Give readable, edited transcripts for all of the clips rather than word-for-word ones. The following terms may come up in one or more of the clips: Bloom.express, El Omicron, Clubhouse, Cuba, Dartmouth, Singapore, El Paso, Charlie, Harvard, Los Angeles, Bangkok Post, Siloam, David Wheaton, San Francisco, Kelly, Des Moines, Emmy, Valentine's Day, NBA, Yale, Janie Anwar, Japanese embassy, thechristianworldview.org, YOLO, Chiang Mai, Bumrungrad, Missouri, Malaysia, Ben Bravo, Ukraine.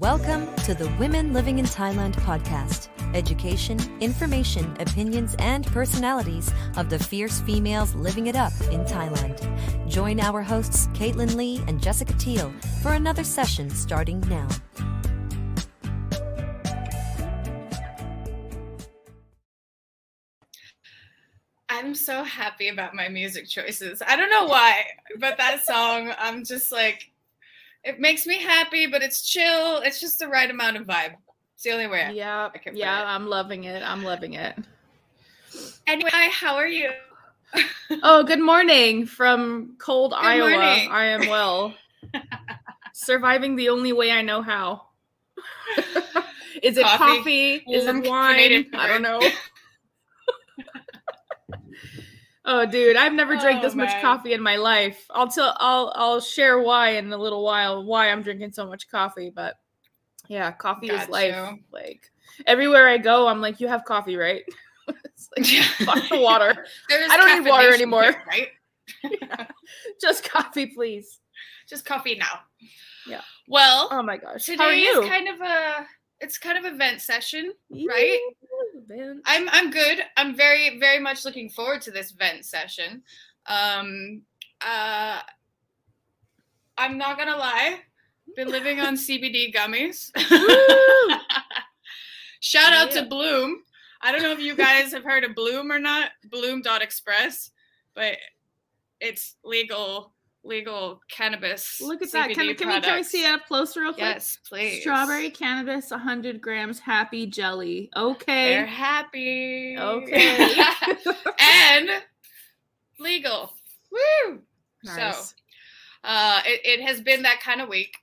Welcome to the Women Living in Thailand podcast. Education, information, opinions, and personalities of the fierce females living it up in Thailand. Join our hosts, Caitlin Lee and Jessica Teal, for another session starting now. I'm so happy about my music choices. I don't know why, but that song, I'm just like, it makes me happy, but it's chill. It's just the right amount of vibe. It's the only way I can put it. Yeah, I'm loving it. I'm loving it. Anyway, how are you? Oh, good morning from cold Iowa. Morning. I am well. Surviving the only way I know how. Is it coffee? Is it wine? I don't know. Oh, dude, I've never drank this much coffee in my life. I'll share why in a little while, why I'm drinking so much coffee. But yeah, coffee is life. Like everywhere I go, I'm like, you have coffee, right? It's like, fuck the water. I don't need water anymore. Here, right? Yeah. Just coffee, please. Just coffee now. Yeah. Well, oh my gosh. Today how are you? Is kind of a... It's kind of event session, right? Event. I'm good. I'm very, very much looking forward to this event session. I'm not going to lie. Been living on CBD gummies. Shout out to Bloom. I don't know if you guys have heard of Bloom or not. Bloom.express. But it's legal cannabis. Look at CBD that. Can we see it up close real quick? Yes, please. Strawberry cannabis, 100 grams, happy jelly. Okay. They're happy. Okay. And legal. Woo! Nice. So it has been that kind of week.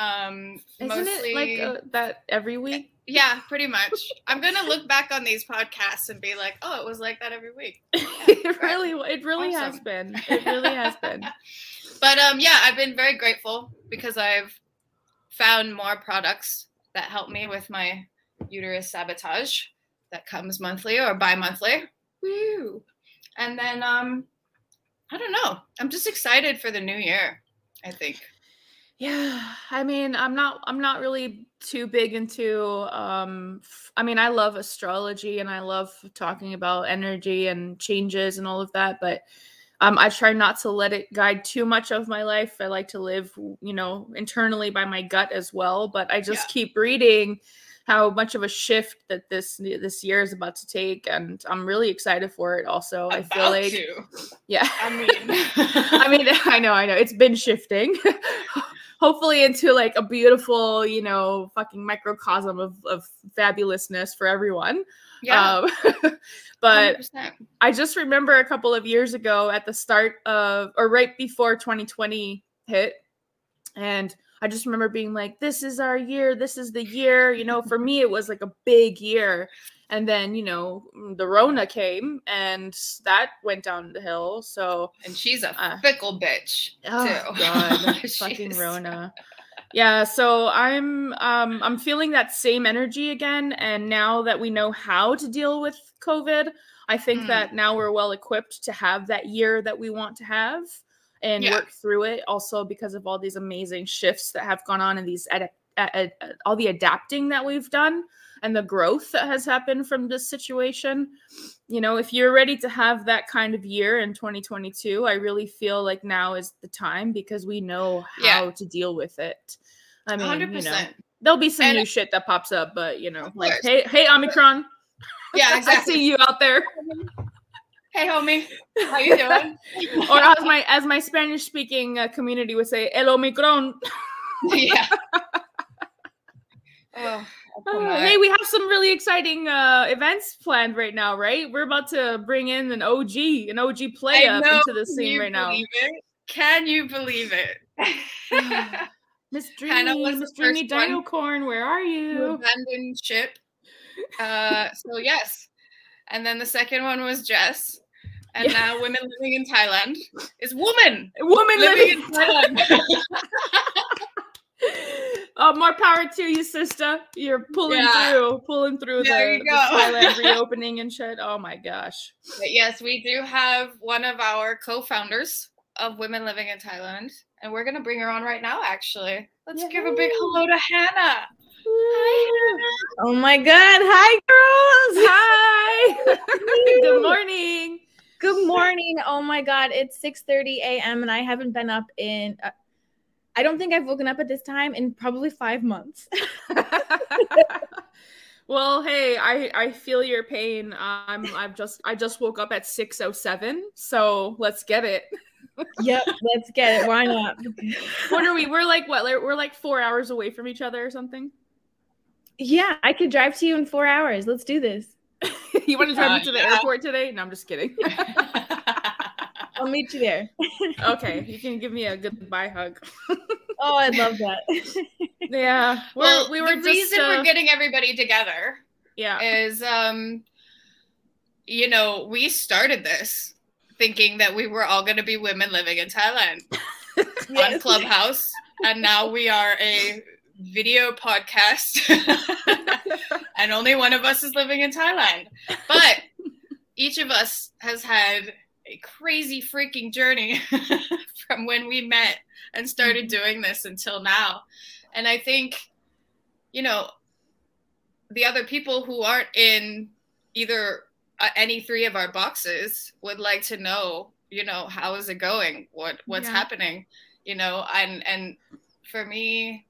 Isn't mostly it like that every week? Yeah, pretty much. I'm going to look back on these podcasts and be like, oh, it was like that every week. Yeah, it really has been. It really has been. But I've been very grateful because I've found more products that help me with my uterus sabotage that comes monthly or bi-monthly. Woo! And then, I don't know. I'm just excited for the new year, I think. Yeah, I mean, I'm not really too big into, I love astrology and I love talking about energy and changes and all of that, but I try not to let it guide too much of my life. I like to live, internally by my gut as well, but I just keep reading how much of a shift that this year is about to take, and I'm really excited for it also. I feel like to. Yeah. I know. It's been shifting. Hopefully into like a beautiful, fucking microcosm of fabulousness for everyone. Yeah. But 100%. I just remember a couple of years ago at the start of, or right before 2020 hit. And I just remember being like, this is our year. This is the year. For me, it was like a big year. And then, the Rona came and that went down the hill. So, and she's a fickle bitch. Oh too. God, fucking Rona. Yeah. So I'm feeling that same energy again. And now that we know how to deal with COVID, I think that now we're well equipped to have that year that we want to have and work through it also because of all these amazing shifts that have gone on and these all the adapting that we've done. And the growth that has happened from this situation, if you're ready to have that kind of year in 2022, I really feel like now is the time because we know how to deal with it. I mean, 100%. There'll be some new shit that pops up, but hey, Omicron. Yeah, exactly. I see you out there. Hey, homie, how you doing? Or as my Spanish-speaking community would say, El Omicron. Yeah. Oh. Hey, we have some really exciting events planned right now, right? We're about to bring in an OG play up into the scene right now. Can you believe it? Miss Dreamy Dinocorn, where are you? Abandoned ship. So yes. And then the second one was Jess. And now Women Living in Thailand is woman. Woman living in Thailand. Oh, more power to you, sister. You're pulling through the Thailand reopening and shit. Oh my gosh. But yes, we do have one of our co-founders of Women Living in Thailand, and we're going to bring her on right now, actually. Let's give a big hello to Hannah. Hi, Hannah. Oh, my God. Hi, girls. Hi. Good morning. Good morning. Oh, my God. It's 6:30 a.m., and I haven't been up in I don't think I've woken up at this time in probably 5 months. Well, hey, I feel your pain. I just woke up at 6:07, so let's get it. Yep, let's get it. Why not? What are we? We're like what? We're like 4 hours away from each other or something. Yeah, I could drive to you in 4 hours. Let's do this. You want to drive me to the airport today? No, I'm just kidding. I'll meet you there. Okay, you can give me a goodbye hug. Oh, I love that. Yeah. Well, we were the reason we're getting everybody together. Yeah. Is you know, we started this thinking that we were all going to be women living in Thailand on Clubhouse, and now we are a video podcast, and only one of us is living in Thailand. But each of us has had a crazy freaking journey from when we met and started doing this until now. And I think, you know, the other people who aren't in either any three of our boxes would like to know, you know, how is it going? What's happening? You know, and for me,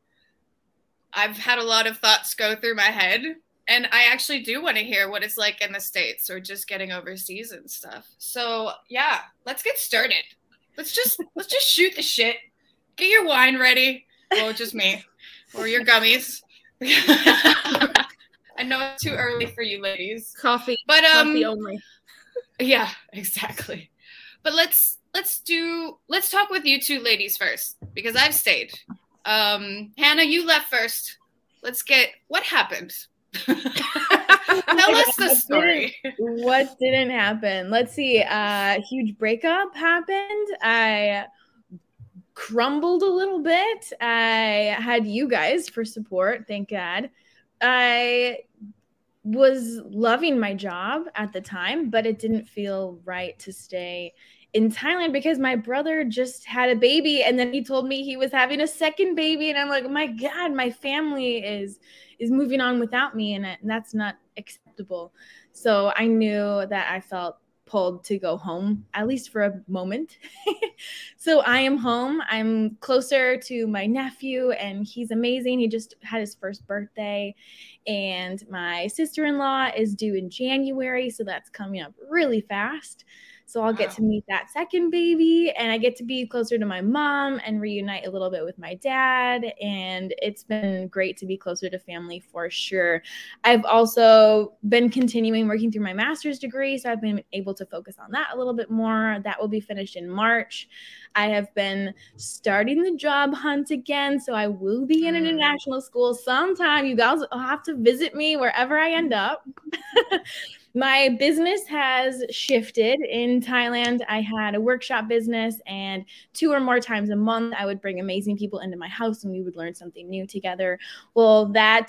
I've had a lot of thoughts go through my head. And I actually do want to hear what it's like in the States or just getting overseas and stuff. So yeah, let's get started. Let's just shoot the shit. Get your wine ready. Well, just me. Or your gummies. I know it's too early for you ladies. Coffee. But coffee only. Yeah, exactly. But let's talk with you two ladies first, because I've stayed. Hannah, you left first. Let's get what happened. Tell us the story. What didn't happen? Let's see. Huge breakup happened. I crumbled a little bit. I had you guys for support, thank God. I was loving my job at the time, but it didn't feel right to stay in Thailand because my brother just had a baby, and then he told me he was having a second baby, and I'm like, oh my God, my family is moving on without me in it, and that's not acceptable. So I knew that I felt pulled to go home, at least for a moment. So I am home. I'm closer to my nephew, and he's amazing. He just had his first birthday, and my sister-in-law is due in January, so that's coming up really fast. So I'll get to meet that second baby, and I get to be closer to my mom and reunite a little bit with my dad. And it's been great to be closer to family for sure. I've also been continuing working through my master's degree, so I've been able to focus on that a little bit more. That will be finished in March. I have been starting the job hunt again, so I will be in an international school sometime. You guys will have to visit me wherever I end up. My business has shifted in Thailand. I had a workshop business, and 2 or more times a month, I would bring amazing people into my house, and we would learn something new together. Well, that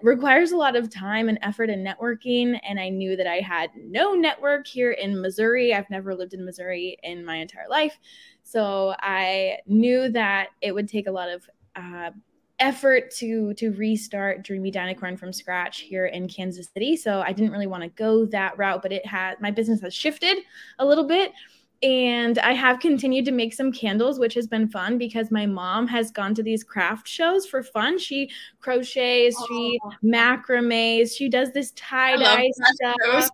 requires a lot of time and effort and networking, and I knew that I had no network here in Missouri. I've never lived in Missouri in my entire life, so I knew that it would take a lot of effort to restart Dreamy Dinocorn from scratch here in Kansas City. So I didn't really want to go that route, but my business has shifted a little bit. And I have continued to make some candles, which has been fun because my mom has gone to these craft shows for fun. She crochets, she macrames, she does this tie-dye stuff.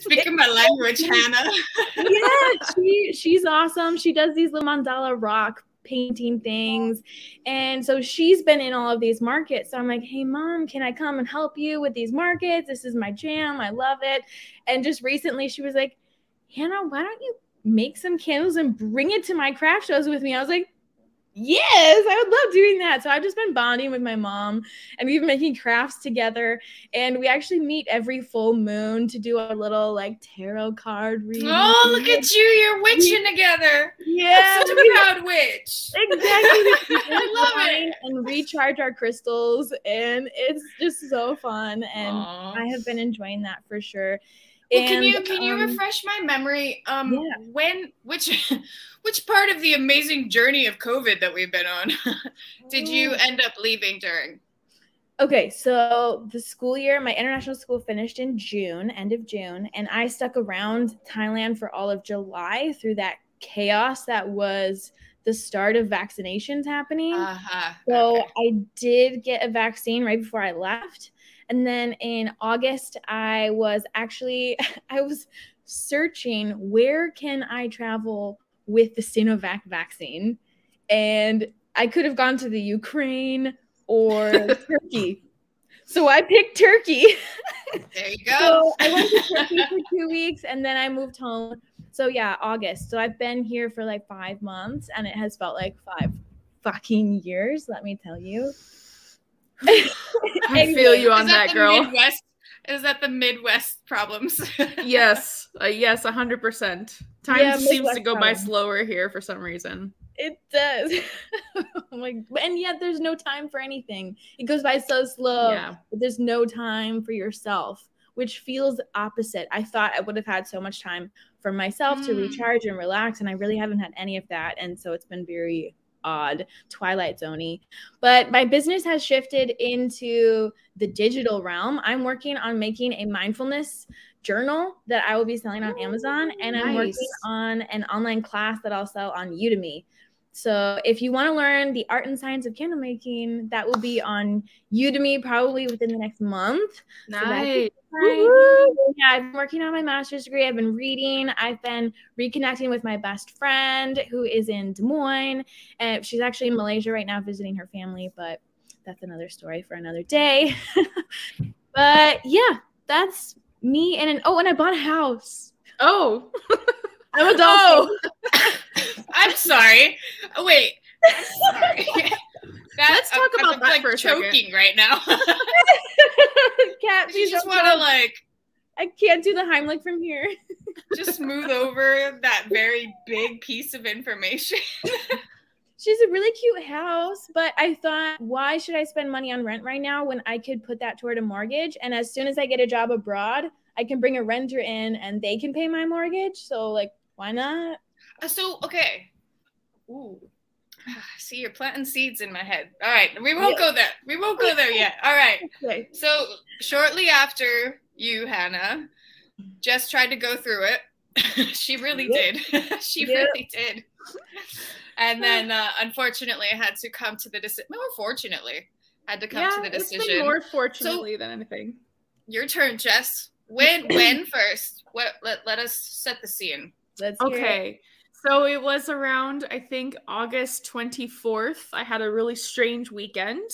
Speaking my language, Hannah. Yeah, she's awesome. She does these little mandala rock painting things, and so she's been in all of these markets. So I'm like, hey mom, can I come and help you with these markets? This is my jam, I love it. And just recently she was like, Hannah, why don't you make some candles and bring it to my craft shows with me? I was like, yes, I would love doing that. So I've just been bonding with my mom, and we've been making crafts together, and we actually meet every full moon to do our little like tarot card reading. Oh, look at you, you're witching together. Yeah. I'm such a proud witch. Exactly. I love it. And recharge our crystals, and it's just so fun, and I have been enjoying that for sure. Well, and, can you refresh my memory? Which part of the amazing journey of COVID that we've been on did you end up leaving during? Okay, so the school year, my international school finished in June, end of June, and I stuck around Thailand for all of July through that chaos that was the start of vaccinations happening. So I did get a vaccine right before I left. And then in August, I was searching, where can I travel with the Sinovac vaccine? And I could have gone to the Ukraine or Turkey. So I picked Turkey. There you go. So I went to Turkey for 2 weeks and then I moved home. So yeah, August. So I've been here for like 5 months and it has felt like 5 fucking years, let me tell you. I feel you on that, girl. Midwest? Is that the Midwest problems? Yes, 100%. Time seems to go by slower here for some reason. It does. And yet there's no time for anything. It goes by so slow. Yeah. But there's no time for yourself, which feels opposite. I thought I would have had so much time for myself to recharge and relax, and I really haven't had any of that. And so it's been very odd, Twilight Zone-y. But my business has shifted into the digital realm. I'm working on making a mindfulness journal that I will be selling on Amazon, and I'm working on an online class that I'll sell on Udemy. So if you want to learn the art and science of candle making, that will be on Udemy probably within the next month. Nice. So yeah, I've been working on my master's degree. I've been reading. I've been reconnecting with my best friend who is in Des Moines. And she's actually in Malaysia right now visiting her family, but that's another story for another day. But yeah, that's me. And I bought a house. Oh, I'm a dog. I'm sorry. Oh, wait. I'm sorry. Let's talk about that for a second. I'm like choking right now. Cat, you just want to like. I can't do the Heimlich from here. Just smooth over that very big piece of information. She's a really cute house, but I thought, why should I spend money on rent right now when I could put that toward a mortgage? And as soon as I get a job abroad, I can bring a renter in and they can pay my mortgage. So like, why not? So, okay. Ooh. See, you're planting seeds in my head. All right. We won't go there. We won't go there yet. All right. Okay. So shortly after you, Hannah, Jess tried to go through it. She really did. She really did. And then, unfortunately, I had to come to the decision. More fortunately, had to come to the decision. It's been more fortunately than anything. Your turn, Jess. When first? Let us set the scene. Let's hear it. So it was around, I think, August 24th. I had a really strange weekend.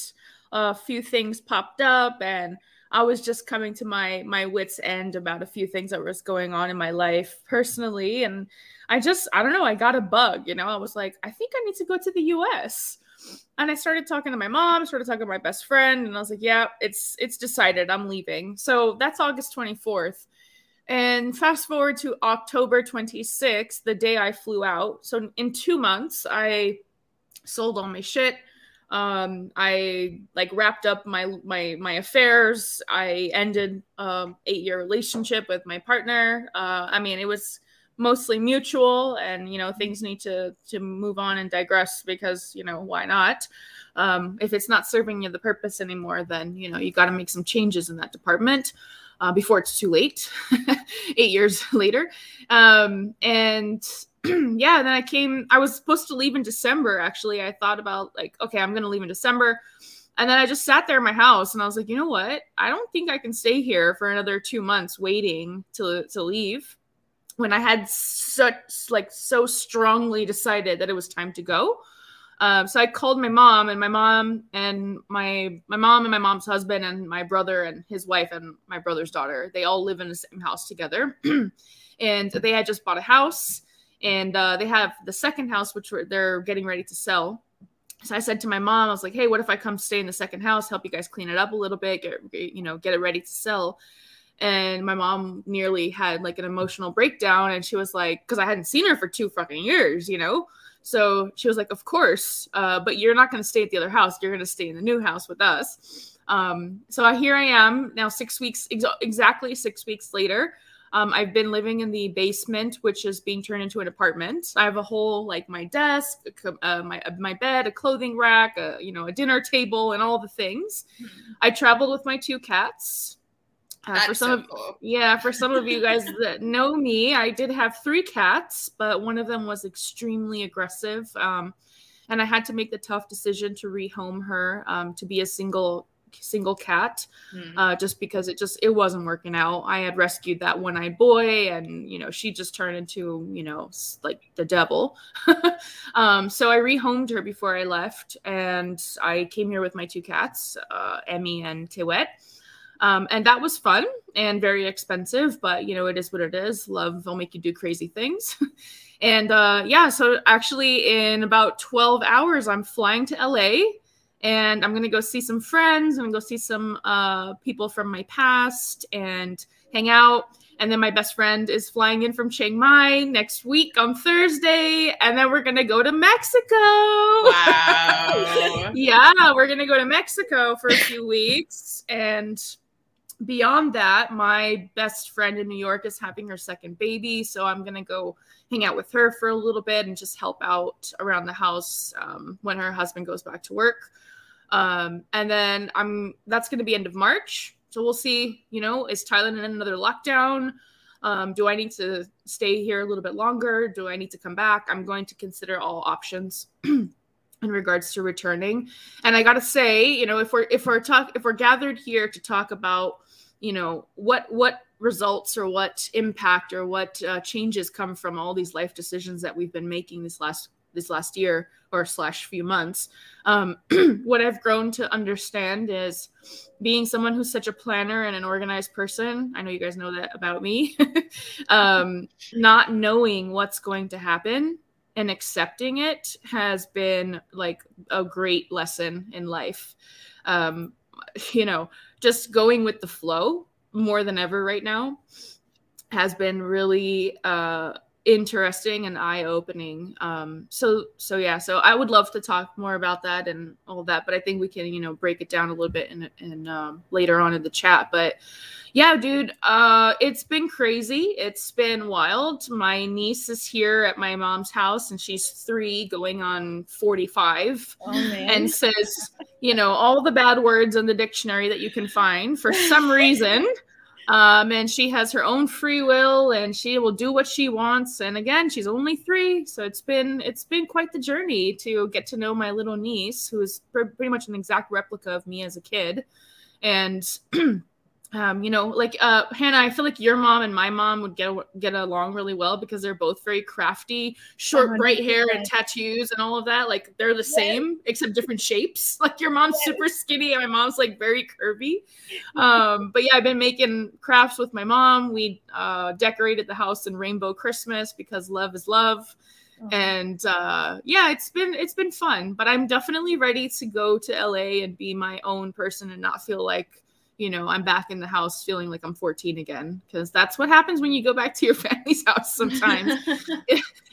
A few things popped up, and I was just coming to my wits' end about a few things that was going on in my life personally. And I don't know, I got a bug, you know? I was like, I think I need to go to the U.S. And I started talking to my mom, started talking to my best friend, and I was like, yeah, it's decided. I'm leaving. So that's August 24th. And fast forward to October 26th, the day I flew out. So in 2 months, I sold all my shit. I like wrapped up my affairs. I ended an 8-year relationship with my partner. I mean, it was mostly mutual, and you know, things need to move on and digress because, you know, why not? If it's not serving you the purpose anymore, then you know, you got to make some changes in that department. Before it's too late, 8 years later. Then I was supposed to leave in December, actually. I thought about like, okay, I'm going to leave in December. And then I just sat there in my house and I was like, you know what? I don't think I can stay here for another 2 months waiting to leave when I had so strongly decided that it was time to go. So I called my mom and my mom's husband and my brother and his wife and my brother's daughter. They all live in the same house together, and they had just bought a house, and they have the second house, which they're getting ready to sell. So I said to my mom, I was like, hey, what if I come stay in the second house, help you guys clean it up a little bit, get it ready to sell. And my mom nearly had like an emotional breakdown, and she was like, cause I hadn't seen her for 2 fucking years, you know? So she was like, of course, but you're not going to stay at the other house. You're going to stay in the new house with us. So here I am now, exactly 6 weeks later. I've been living in the basement, which is being turned into an apartment. I have a whole, like, my desk, my bed, a clothing rack, a dinner table, and all the things. I traveled with my two cats. For some of you guys that know me, I did have three cats, but one of them was extremely aggressive. And I had to make the tough decision to rehome her to be a single cat, just because it wasn't working out. I had rescued that one-eyed boy, and she just turned into like the devil. So I rehomed her before I left, and I came here with my two cats, Emmy and Tewet. And that was fun and very expensive, but it is what it is. Love will make you do crazy things. And so actually in about 12 hours, I'm flying to LA, and I'm going to go see some friends. I'm going to go see some people from my past and hang out. And then my best friend is flying in from Chiang Mai next week on Thursday. And then we're going to go to Mexico. Wow. We're going to go to Mexico for a few weeks. And beyond that, my best friend in New York is having her second baby. So I'm going to go hang out with her for a little bit and just help out around the house when her husband goes back to work. And then that's going to be end of March. So we'll see, is Thailand in another lockdown? Do I need to stay here a little bit longer? Do I need to come back? I'm going to consider all options in regards to returning. And I got to say, if we're gathered here to talk about, what results or what impact or what changes come from all these life decisions that we've been making this last year or / few months, what I've grown to understand is, being someone who's such a planner and an organized person, I know you guys know that about me, not knowing what's going to happen and accepting it has been like a great lesson in life. Just going with the flow more than ever right now has been really, interesting and eye-opening. So I would love to talk more about that and all that, but I think we can break it down a little bit in later on in the chat. But yeah, dude, it's been crazy, it's been wild. My niece is here at my mom's house, and she's 3 going on 45. Oh, man. And says all the bad words in the dictionary that you can find for some reason. And she has her own free will, and she will do what she wants. And again, she's only 3, so it's been quite the journey to get to know my little niece, who is pretty much an exact replica of me as a kid. And Hannah, I feel like your mom and my mom would get along really well, because they're both very crafty, short, bright hair and tattoos and all of that. Like, they're the same, except different shapes. Like, your mom's super skinny and my mom's like very curvy. But yeah, I've been making crafts with my mom. We decorated the house in rainbow Christmas, because love is love. And it's been fun, but I'm definitely ready to go to LA and be my own person and not feel like, I'm back in the house feeling like I'm 14 again, because that's what happens when you go back to your family's house sometimes.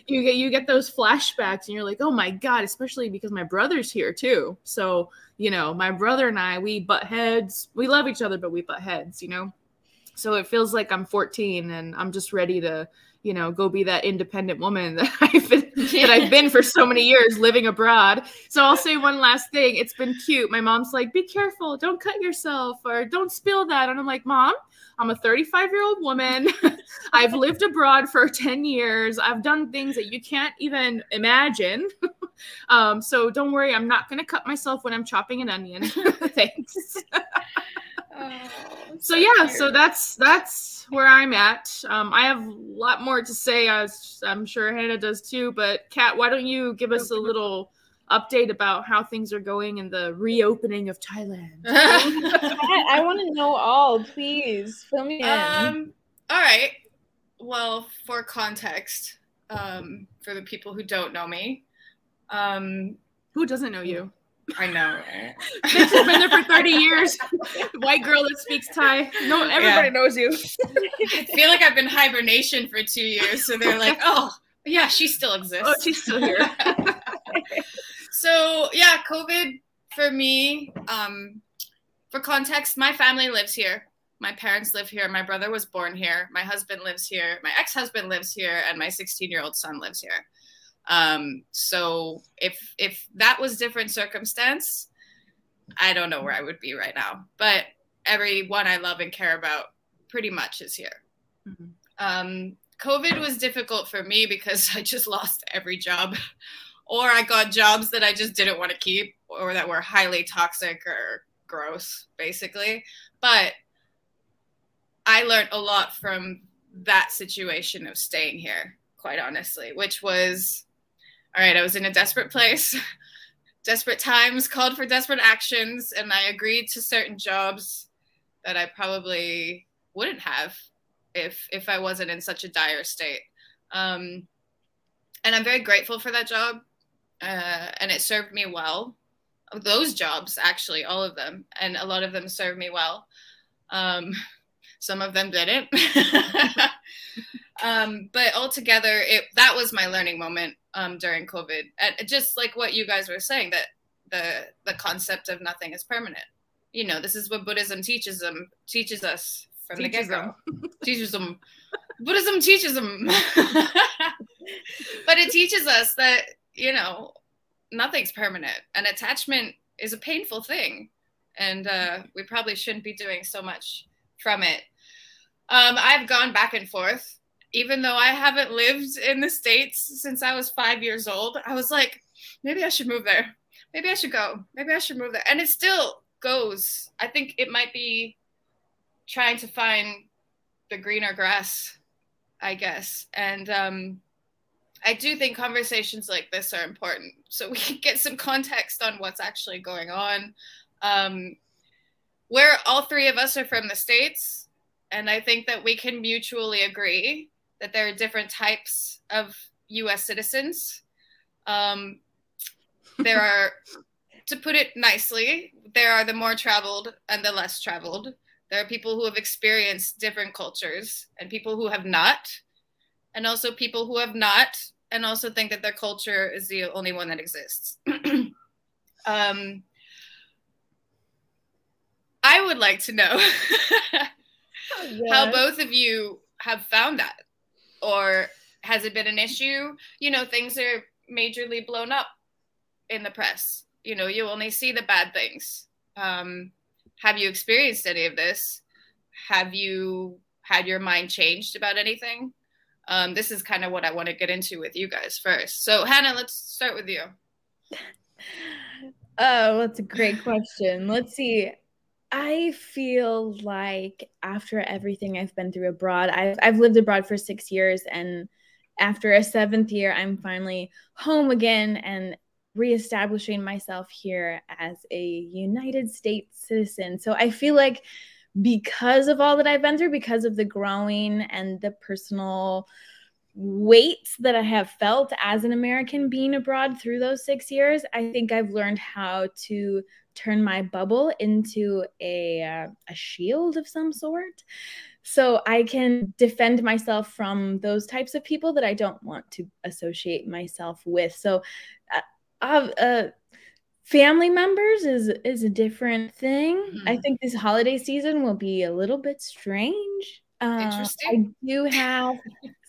You get those flashbacks, and you're like, oh my God, especially because my brother's here too. So, my brother and I, we butt heads. We love each other, but we butt heads, So it feels like I'm 14, and I'm just ready to, go be that independent woman that I've been for so many years living abroad. So I'll say one last thing. It's been cute. My mom's like, be careful. Don't cut yourself, or don't spill that. And I'm like, Mom, I'm a 35-year-old woman. I've lived abroad for 10 years. I've done things that you can't even imagine. So don't worry. I'm not going to cut myself when I'm chopping an onion. Thanks. So that's where I'm at. I have a lot more to say, as I'm sure Hannah does too, but Kat, why don't you give us a little update about how things are going in the reopening of Thailand? Kat, I want to know all, please. Fill me in. All right. Well, for context, for the people who don't know me. Who doesn't know you? I know, right? Bitch has been there for 30 years. White girl that speaks Thai. No, everybody knows you. I feel like I've been hibernation for 2 years, so they're like, oh, yeah, she still exists. Oh, she's still here. So, yeah, COVID for me, for context, my family lives here. my parents live here. My brother was born here. My husband lives here. My ex-husband lives here. And my 16-year-old son lives here. So if that was different circumstance, I don't know where I would be right now. But everyone I love and care about pretty much is here. Mm-hmm. COVID was difficult for me because I just lost every job. Or I got jobs that I just didn't want to keep or that were highly toxic or gross, basically. But I learned a lot from that situation of staying here, quite honestly, which was, all right, I was in a desperate place, desperate times, called for desperate actions, and I agreed to certain jobs that I probably wouldn't have if I wasn't in such a dire state. And I'm very grateful for that job. And it served me well. Those jobs, actually, all of them. And a lot of them served me well. Some of them didn't. But altogether, that was my learning moment during COVID. And just like what you guys were saying, that the concept of nothing is permanent. You know, this is what Buddhism teaches us from the get-go. Buddhism teaches them. But it teaches us that, you know, nothing's permanent, and attachment is a painful thing, and we probably shouldn't be doing so much from it. I've gone back and forth, even though I haven't lived in the States since I was 5 years old. I was like, maybe I should move there. Maybe I should go. Maybe I should move there. And it still goes. I think it might be trying to find the greener grass, I guess. And I do think conversations like this are important, so we can get some context on what's actually going on. We're all three of us are from the States, and I think that we can mutually agree that there are different types of US citizens. There are, to put it nicely, there are the more traveled and the less traveled. There are people who have experienced different cultures and people who have not. And also people who have not, and also think that their culture is the only one that exists. I would like to know how both of you have found that, or has it been an issue? You know, things are majorly blown up in the press. You know, you only see the bad things. Have you experienced any of this? Have you had your mind changed about anything? This is kind of what I want to get into with you guys first. So, Hannah, let's start with you. Oh, that's a great question. Let's see. I feel like after everything I've been through abroad, I've lived abroad for 6 years, and after a seventh year, I'm finally home again and reestablishing myself here as a United States citizen. So I feel like because of all that I've been through, because of the growing and the personal weight that I have felt as an American being abroad through those 6 years, I think I've learned how to turn my bubble into a shield of some sort, so I can defend myself from those types of people that I don't want to associate myself with. So family members is a different thing. Mm-hmm. I think this holiday season will be a little bit strange. Interesting. I do have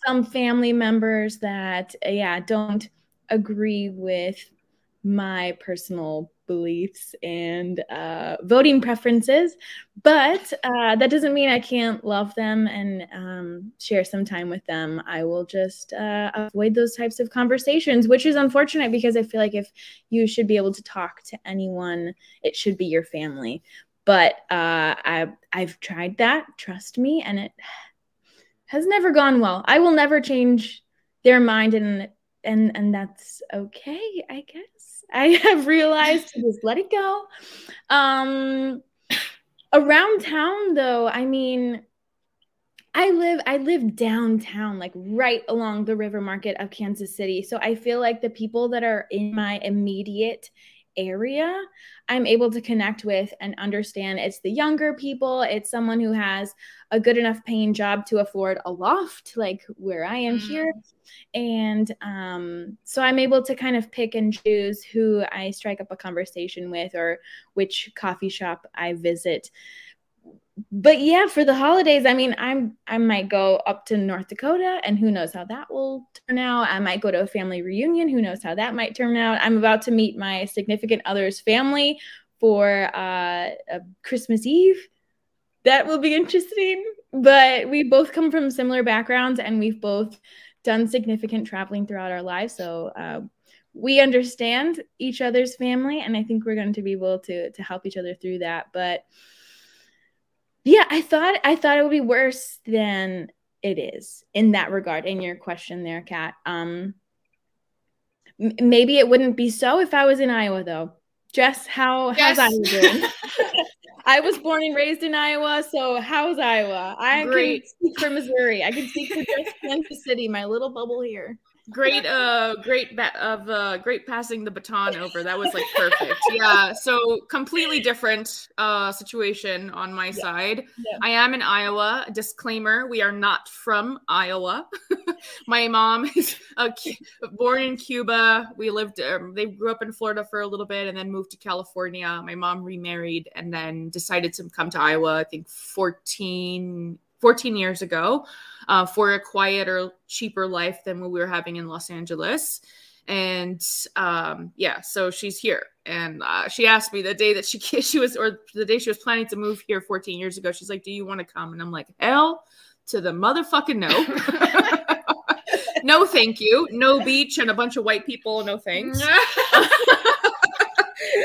some family members that, don't agree with my personal beliefs and voting preferences, but that doesn't mean I can't love them and share some time with them. I will just avoid those types of conversations, which is unfortunate because I feel like if you should be able to talk to anyone, it should be your family. But I've tried that, trust me, and it has never gone well. I will never change their mind, and that's okay, I guess. I have realized to just let it go. Around town, though, I mean, I live downtown, like right along the river market of Kansas City. So I feel like the people that are in my immediate area, I'm able to connect with and understand. It's the younger people. It's someone who has a good enough paying job to afford a loft, like where I am here. And so I'm able to kind of pick and choose who I strike up a conversation with or which coffee shop I visit. But yeah, for the holidays, I mean, I might go up to North Dakota, and who knows how that will turn out. I might go to a family reunion. Who knows how that might turn out. I'm about to meet my significant other's family for Christmas Eve. That will be interesting. But we both come from similar backgrounds, and we've both done significant traveling throughout our lives. So we understand each other's family, and I think we're going to be able to help each other through that. But yeah, I thought it would be worse than it is in that regard, in your question there, Kat. Maybe it wouldn't be so if I was in Iowa, though. Jess, how's Iowa doing? I was born and raised in Iowa, so how's Iowa? Great. Can speak for Missouri. I can speak for just Kansas City, my little bubble here. Great passing the baton over. That was like perfect. Yeah. So completely different situation on my side. Yeah. I am in Iowa. Disclaimer: we are not from Iowa. My mom is born in Cuba. They grew up in Florida for a little bit and then moved to California. My mom remarried and then decided to come to Iowa, I think 14 years ago, for a quieter, cheaper life than what we were having in Los Angeles. And so she's here. And she asked me the day she was planning to move here 14 years ago, she's like, "Do you want to come?" And I'm like, "Hell to the motherfucking no." No, thank you. No beach and a bunch of white people. No, thanks.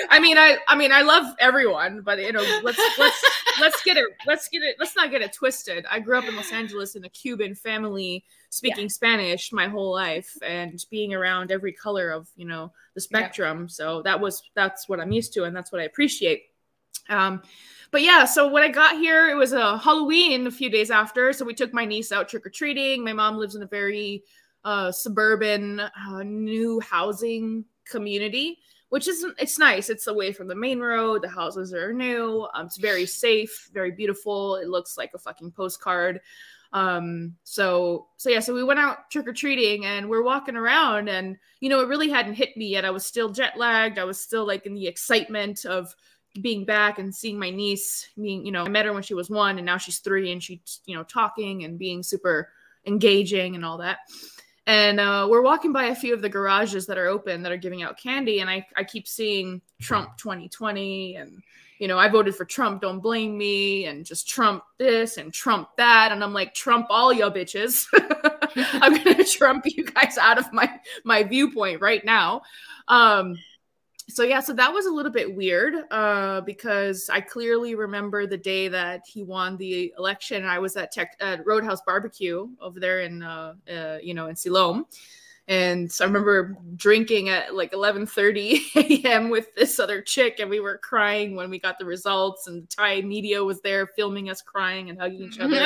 I mean, I love everyone, but you know, let's not get it twisted. I grew up in Los Angeles in a Cuban family, speaking Spanish my whole life and being around every color of, you know, the spectrum. Yeah. So that's what I'm used to. And that's what I appreciate. But yeah, so when I got here, it was Halloween a few days after. So we took my niece out trick-or-treating. My mom lives in a very suburban new housing community, which is, it's nice. It's away from the main road. The houses are new. It's very safe, very beautiful. It looks like a fucking postcard. So we went out trick-or-treating and we're walking around and, you know, it really hadn't hit me yet. I was still jet lagged. I was still like in the excitement of being back and seeing my niece being, you know, I met her when she was 1 and now she's 3 and she's, you know, talking and being super engaging and all that. And we're walking by a few of the garages that are open that are giving out candy. And I keep seeing Trump 2020 and, you know, I voted for Trump, don't blame me, and just Trump this and Trump that. And I'm like, Trump all y'all bitches. I'm going to Trump you guys out of my viewpoint right now. So that was a little bit weird because I clearly remember the day that he won the election. I was at Roadhouse Barbecue over there in Siloam. And so I remember drinking at like 11:30 a.m. with this other chick, and we were crying when we got the results, and the Thai media was there filming us crying and hugging each other.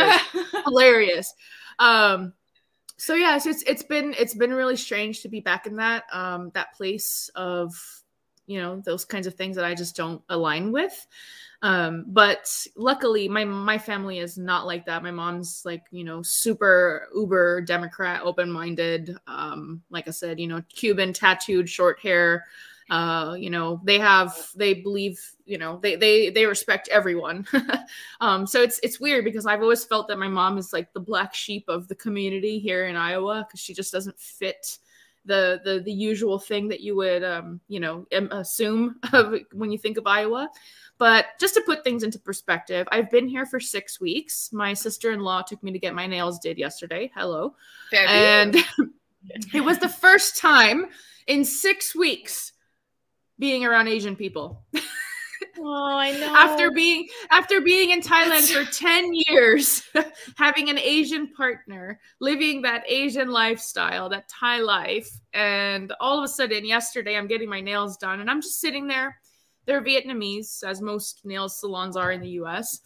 Hilarious. It's been really strange to be back in that place of, you know, those kinds of things that I just don't align with. But luckily my family is not like that. My mom's like, you know, super uber Democrat, open-minded. Like I said, you know, Cuban, tattooed, short hair. You know, they believe, you know, they respect everyone. So it's weird because I've always felt that my mom is like the black sheep of the community here in Iowa because she just doesn't fit the usual thing that you would, you know, assume when you think of Iowa. But just to put things into perspective, I've been here for 6 weeks. My sister-in-law took me to get my nails did yesterday. Hello. And it was the first time in 6 weeks being around Asian people. Oh, I know. After being in Thailand for 10 years, having an Asian partner, living that Asian lifestyle, that Thai life, and all of a sudden yesterday I'm getting my nails done and I'm just sitting there. They're Vietnamese, as most nail salons are in the US,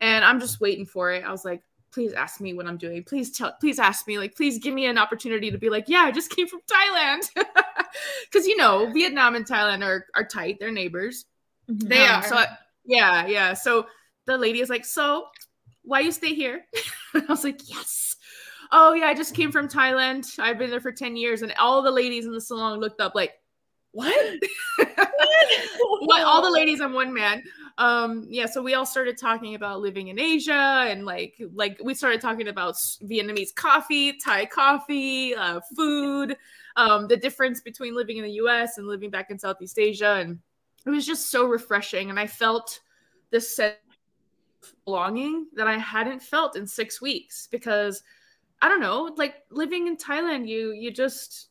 and I'm just waiting for it. I was like, please ask me what I'm doing. Please ask me. Like, please give me an opportunity to be like, yeah, I just came from Thailand. Because, you know, Vietnam and Thailand are tight. They're neighbors. They are. So yeah. So the lady is like, so why you stay here? I was like, yes. Oh yeah, I just came from Thailand. I've been there for 10 years. And all the ladies in the salon looked up like, what? What? All the ladies and one man. Yeah, so we all started talking about living in Asia, and like we started talking about Vietnamese coffee, Thai coffee, food, the difference between living in the US and living back in Southeast Asia. And it was just so refreshing. And I felt this sense of belonging that I hadn't felt in 6 weeks, because I don't know, like living in Thailand,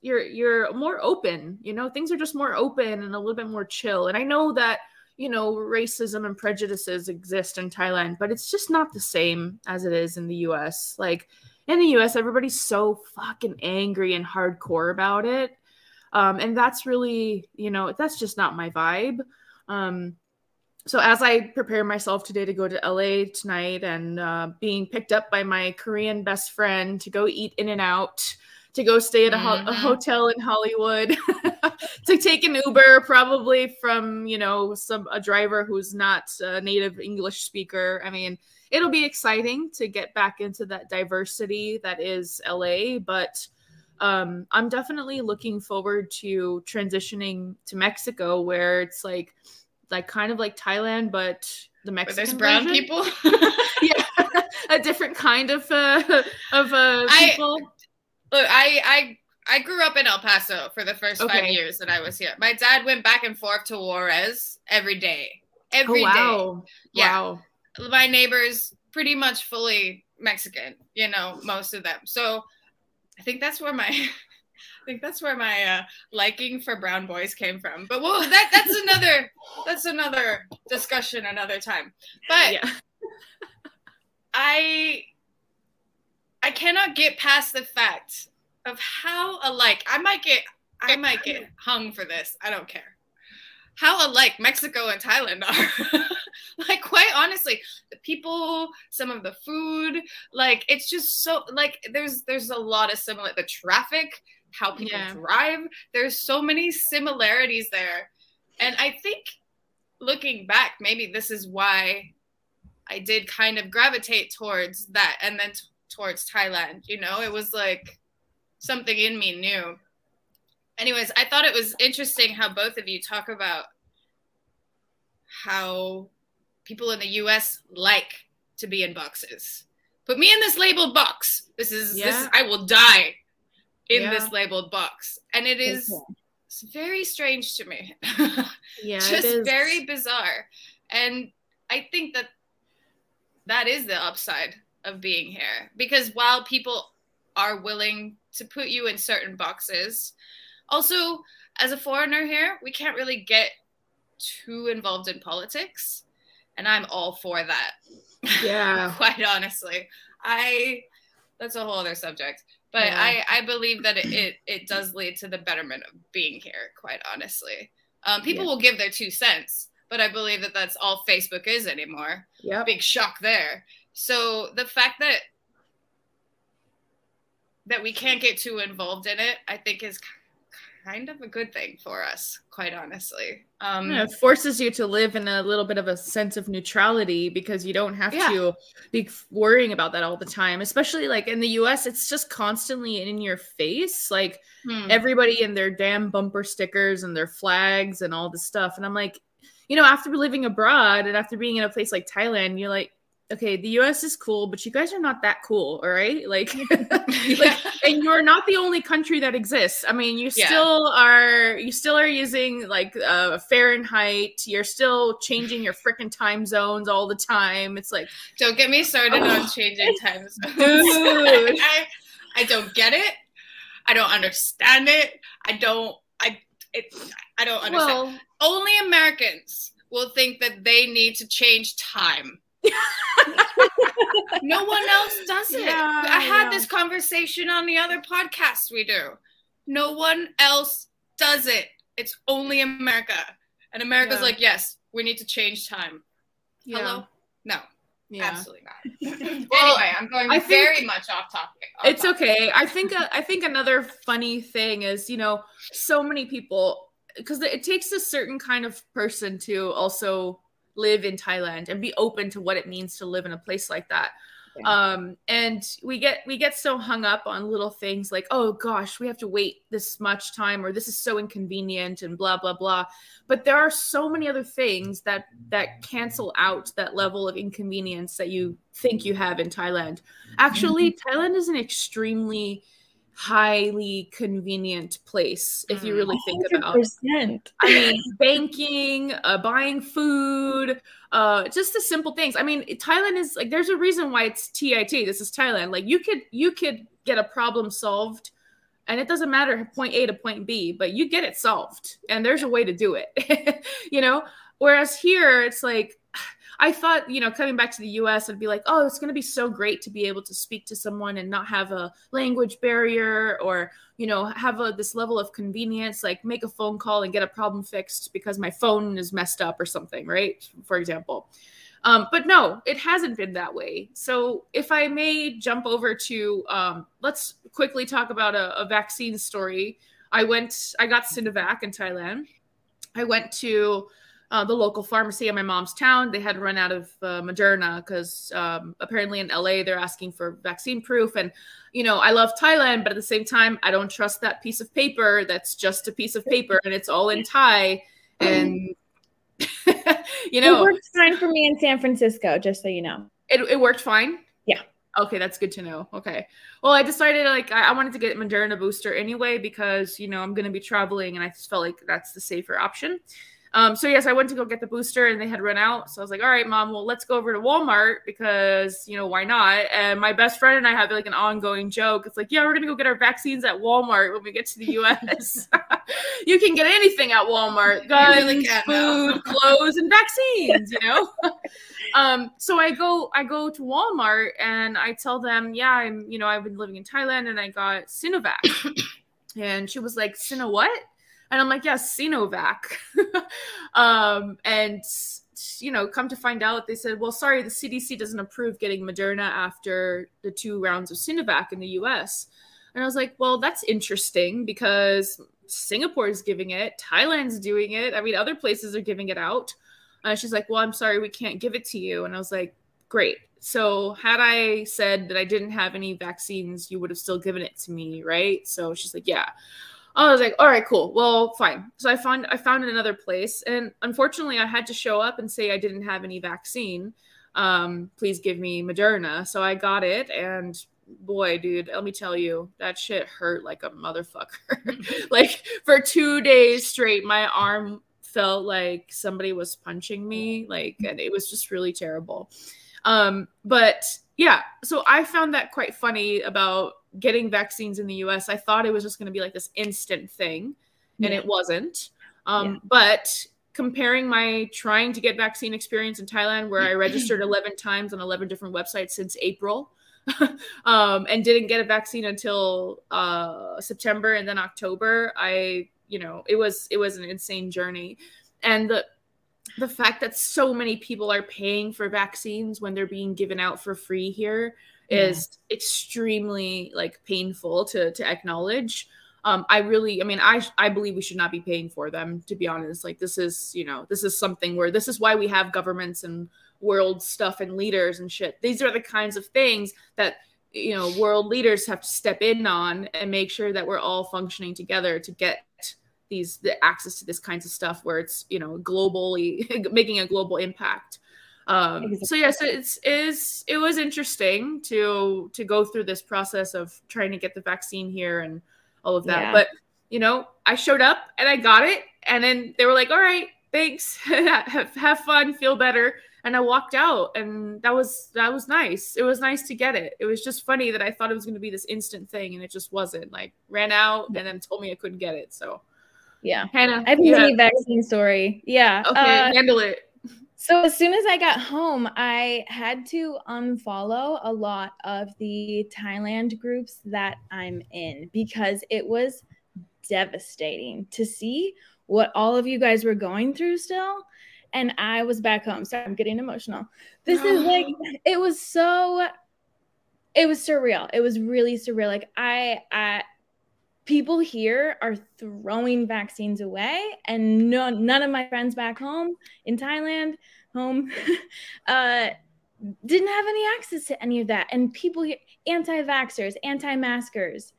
you're more open, you know, things are just more open and a little bit more chill. And I know that, you know, racism and prejudices exist in Thailand, but it's just not the same as it is in the US. Like in the US, everybody's so fucking angry and hardcore about it. And that's really, you know, that's just not my vibe. So as I prepare myself today to go to LA tonight and being picked up by my Korean best friend to go eat In-N-Out, to go stay at a hotel in Hollywood, to take an Uber probably from, you know, a driver who's not a native English speaker. I mean, it'll be exciting to get back into that diversity that is LA, but I'm definitely looking forward to transitioning to Mexico, where it's like kind of like Thailand, but the Mexican version. Brown people. Yeah, a different kind of people. I grew up in El Paso for the first 5 years that I was here. My dad went back and forth to Juarez every day. Every day. Yeah. Wow. My neighbors pretty much fully Mexican, you know, most of them. So I think that's where my liking for brown boys came from. But well, that's another discussion another time. But yeah. I cannot get past the fact of how alike I might get hung for this. I don't care. How alike Mexico and Thailand are. Like, quite honestly, the people, some of the food, like, it's just so, like, there's a lot of similar, the traffic, how people drive, there's so many similarities there. And I think looking back, maybe this is why I did kind of gravitate towards that and then towards Thailand, you know, it was like something in me knew. Anyways, I thought it was interesting how both of you talk about how people in the US like to be in boxes. Put me in this labeled box. This is I will die in this labeled box. And it is very strange to me. Yeah. Just very bizarre. And I think that is the upside of being here, because while people are willing to put you in certain boxes, also, as a foreigner here, we can't really get too involved in politics, and I'm all for that. Yeah. Quite honestly. That's a whole other subject. But yeah. I believe that it does lead to the betterment of being here, quite honestly. People will give their 2 cents, but I believe that that's all Facebook is anymore. Yeah. Big shock there. So the fact that we can't get too involved in it, I think is kind of a good thing for us, quite honestly. It forces you to live in a little bit of a sense of neutrality, because you don't have to be worrying about that all the time, especially like in the US, it's just constantly in your face, like everybody and their damn bumper stickers and their flags and all this stuff. And I'm like, you know, after living abroad and after being in a place like Thailand, you're like, okay, the US is cool, but you guys are not that cool, all right? Like, and you're not the only country that exists. I mean, you still are. You still are using like Fahrenheit. You're still changing your freaking time zones all the time. It's like, don't get me started on changing time zones. I don't get it. I don't understand it. I don't understand. Well, only Americans will think that they need to change time. No one else does it. I had this conversation on the other podcast we do. No one else does it. It's only America. And America's like, yes, we need to change time. Hello? No. Absolutely not. Well, anyway, I'm going very much off topic. It's okay. I think another funny thing is, you know, so many people, because it takes a certain kind of person to also live in Thailand and be open to what it means to live in a place like that. And we get so hung up on little things like, oh gosh, we have to wait this much time, or this is so inconvenient, and blah, blah, blah. But there are so many other things that cancel out that level of inconvenience that you think you have in Thailand. Actually, Thailand is an extremely highly convenient place if you really think 100%. About it. I mean, banking, buying food, just the simple things. I mean, Thailand is like, there's a reason why it's TIT. This is Thailand. Like you could get a problem solved, and it doesn't matter point A to point B, but you get it solved, and there's a way to do it, you know? Whereas here it's like, I thought, you know, coming back to the US, I'd be like, oh, it's going to be so great to be able to speak to someone and not have a language barrier, or, you know, have this level of convenience, like make a phone call and get a problem fixed because my phone is messed up or something, right? For example. But no, it hasn't been that way. So if I may jump over to, let's quickly talk about a vaccine story. I got Sinovac in Thailand. I went to the local pharmacy in my mom's town. They had run out of Moderna because apparently in LA, they're asking for vaccine proof. And, you know, I love Thailand, but at the same time, I don't trust that piece of paper. That's just a piece of paper, and it's all in Thai. And, you know. It worked fine for me in San Francisco, just so you know. It worked fine? Yeah. Okay, that's good to know. Okay. Well, I decided like I wanted to get Moderna booster anyway because, you know, I'm going to be traveling, and I just felt like that's the safer option. So yes, I went to go get the booster, and they had run out. So I was like, all right, Mom, well, let's go over to Walmart because, you know, why not? And my best friend and I have like an ongoing joke. It's like, yeah, we're going to go get our vaccines at Walmart when we get to the US. You can get anything at Walmart. Guns, really food, clothes, and vaccines, you know? So I go to Walmart, and I tell them, yeah, I've been living in Thailand, and I got Sinovac. And she was like, Sino what? And I'm like, yeah, Sinovac. And, you know, come to find out, they said, well, sorry, the CDC doesn't approve getting Moderna after the 2 rounds of Sinovac in the U.S. And I was like, well, that's interesting because Singapore is giving it. Thailand's doing it. I mean, other places are giving it out. She's like, well, I'm sorry, we can't give it to you. And I was like, great. So had I said that I didn't have any vaccines, you would have still given it to me, right? So she's like, yeah. I was like, all right, cool. Well, fine. So I found another place. And unfortunately, I had to show up and say I didn't have any vaccine. Please give me Moderna. So I got it. And boy, dude, let me tell you, that shit hurt like a motherfucker. Like for 2 days straight, my arm felt like somebody was punching me. Like, and it was just really terrible. But yeah, so I found that quite funny about getting vaccines in the US. I thought it was just going to be like this instant thing, and it wasn't. But comparing my trying to get vaccine experience in Thailand, where I registered 11 times on 11 different websites since April, and didn't get a vaccine until September and then October, it was an insane journey. And the fact that so many people are paying for vaccines when they're being given out for free here is extremely like painful to acknowledge. I believe we should not be paying for them, to be honest. Like this is something where this is why we have governments and world stuff and leaders and shit. These are the kinds of things that, you know, world leaders have to step in on and make sure that we're all functioning together to get the access to this kinds of stuff where it's, you know, globally making a global impact. So yes, yeah, so it was interesting to go through this process of trying to get the vaccine here and all of that. Yeah. But, you know, I showed up and I got it, and then they were like, all right, thanks. have fun, feel better. And I walked out, and that was nice. It was nice to get it. It was just funny that I thought it was going to be this instant thing, and it just wasn't. Like ran out and then told me I couldn't get it. So yeah, Hannah, I have a vaccine story. Yeah. Okay. Handle it. So as soon as I got home, I had to unfollow a lot of the Thailand groups that I'm in because it was devastating to see what all of you guys were going through still. And I was back home. So I'm getting emotional. This is like, it was surreal. It was really surreal. Like people here are throwing vaccines away, and none of my friends back home in Thailand didn't have any access to any of that. And people here, anti-vaxxers, anti-maskers,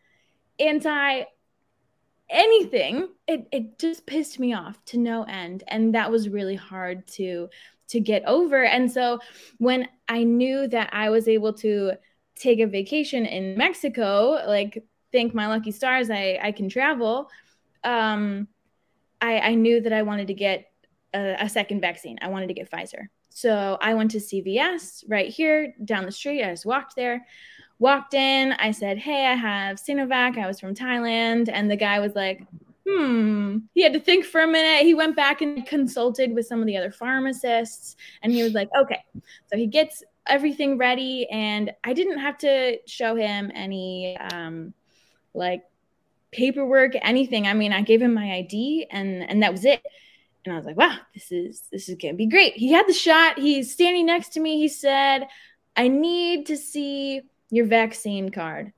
anti-anything, it just pissed me off to no end. And that was really hard to get over. And so when I knew that I was able to take a vacation in Mexico, like, thank my lucky stars, I can travel. I knew that I wanted to get a second vaccine. I wanted to get Pfizer. So I went to CVS right here down the street. I just walked in. I said, hey, I have Sinovac. I was from Thailand. And the guy was like, He had to think for a minute. He went back and consulted with some of the other pharmacists. And he was like, okay. So he gets everything ready. And I didn't have to show him any paperwork, anything. I mean, I gave him my ID and that was it. And I was like, wow, this is going to be great. He had the shot. He's standing next to me. He said, I need to see your vaccine card.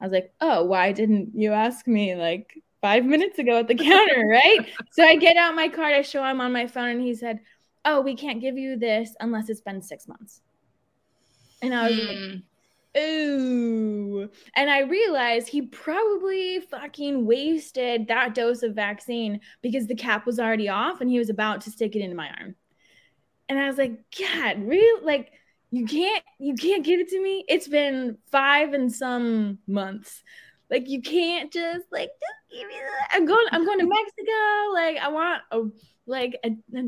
I was like, oh, why didn't you ask me like 5 minutes ago at the counter, right? So I get out my card. I show him on my phone. And he said, oh, we can't give you this unless it's been 6 months. And I was like, ooh. And I realized he probably fucking wasted that dose of vaccine because the cap was already off and he was about to stick it into my arm. And I was like, God, really? Like, you can't give it to me. It's been 5 and some months. Like, you can't just just give me that. I'm going to Mexico. Like, I want a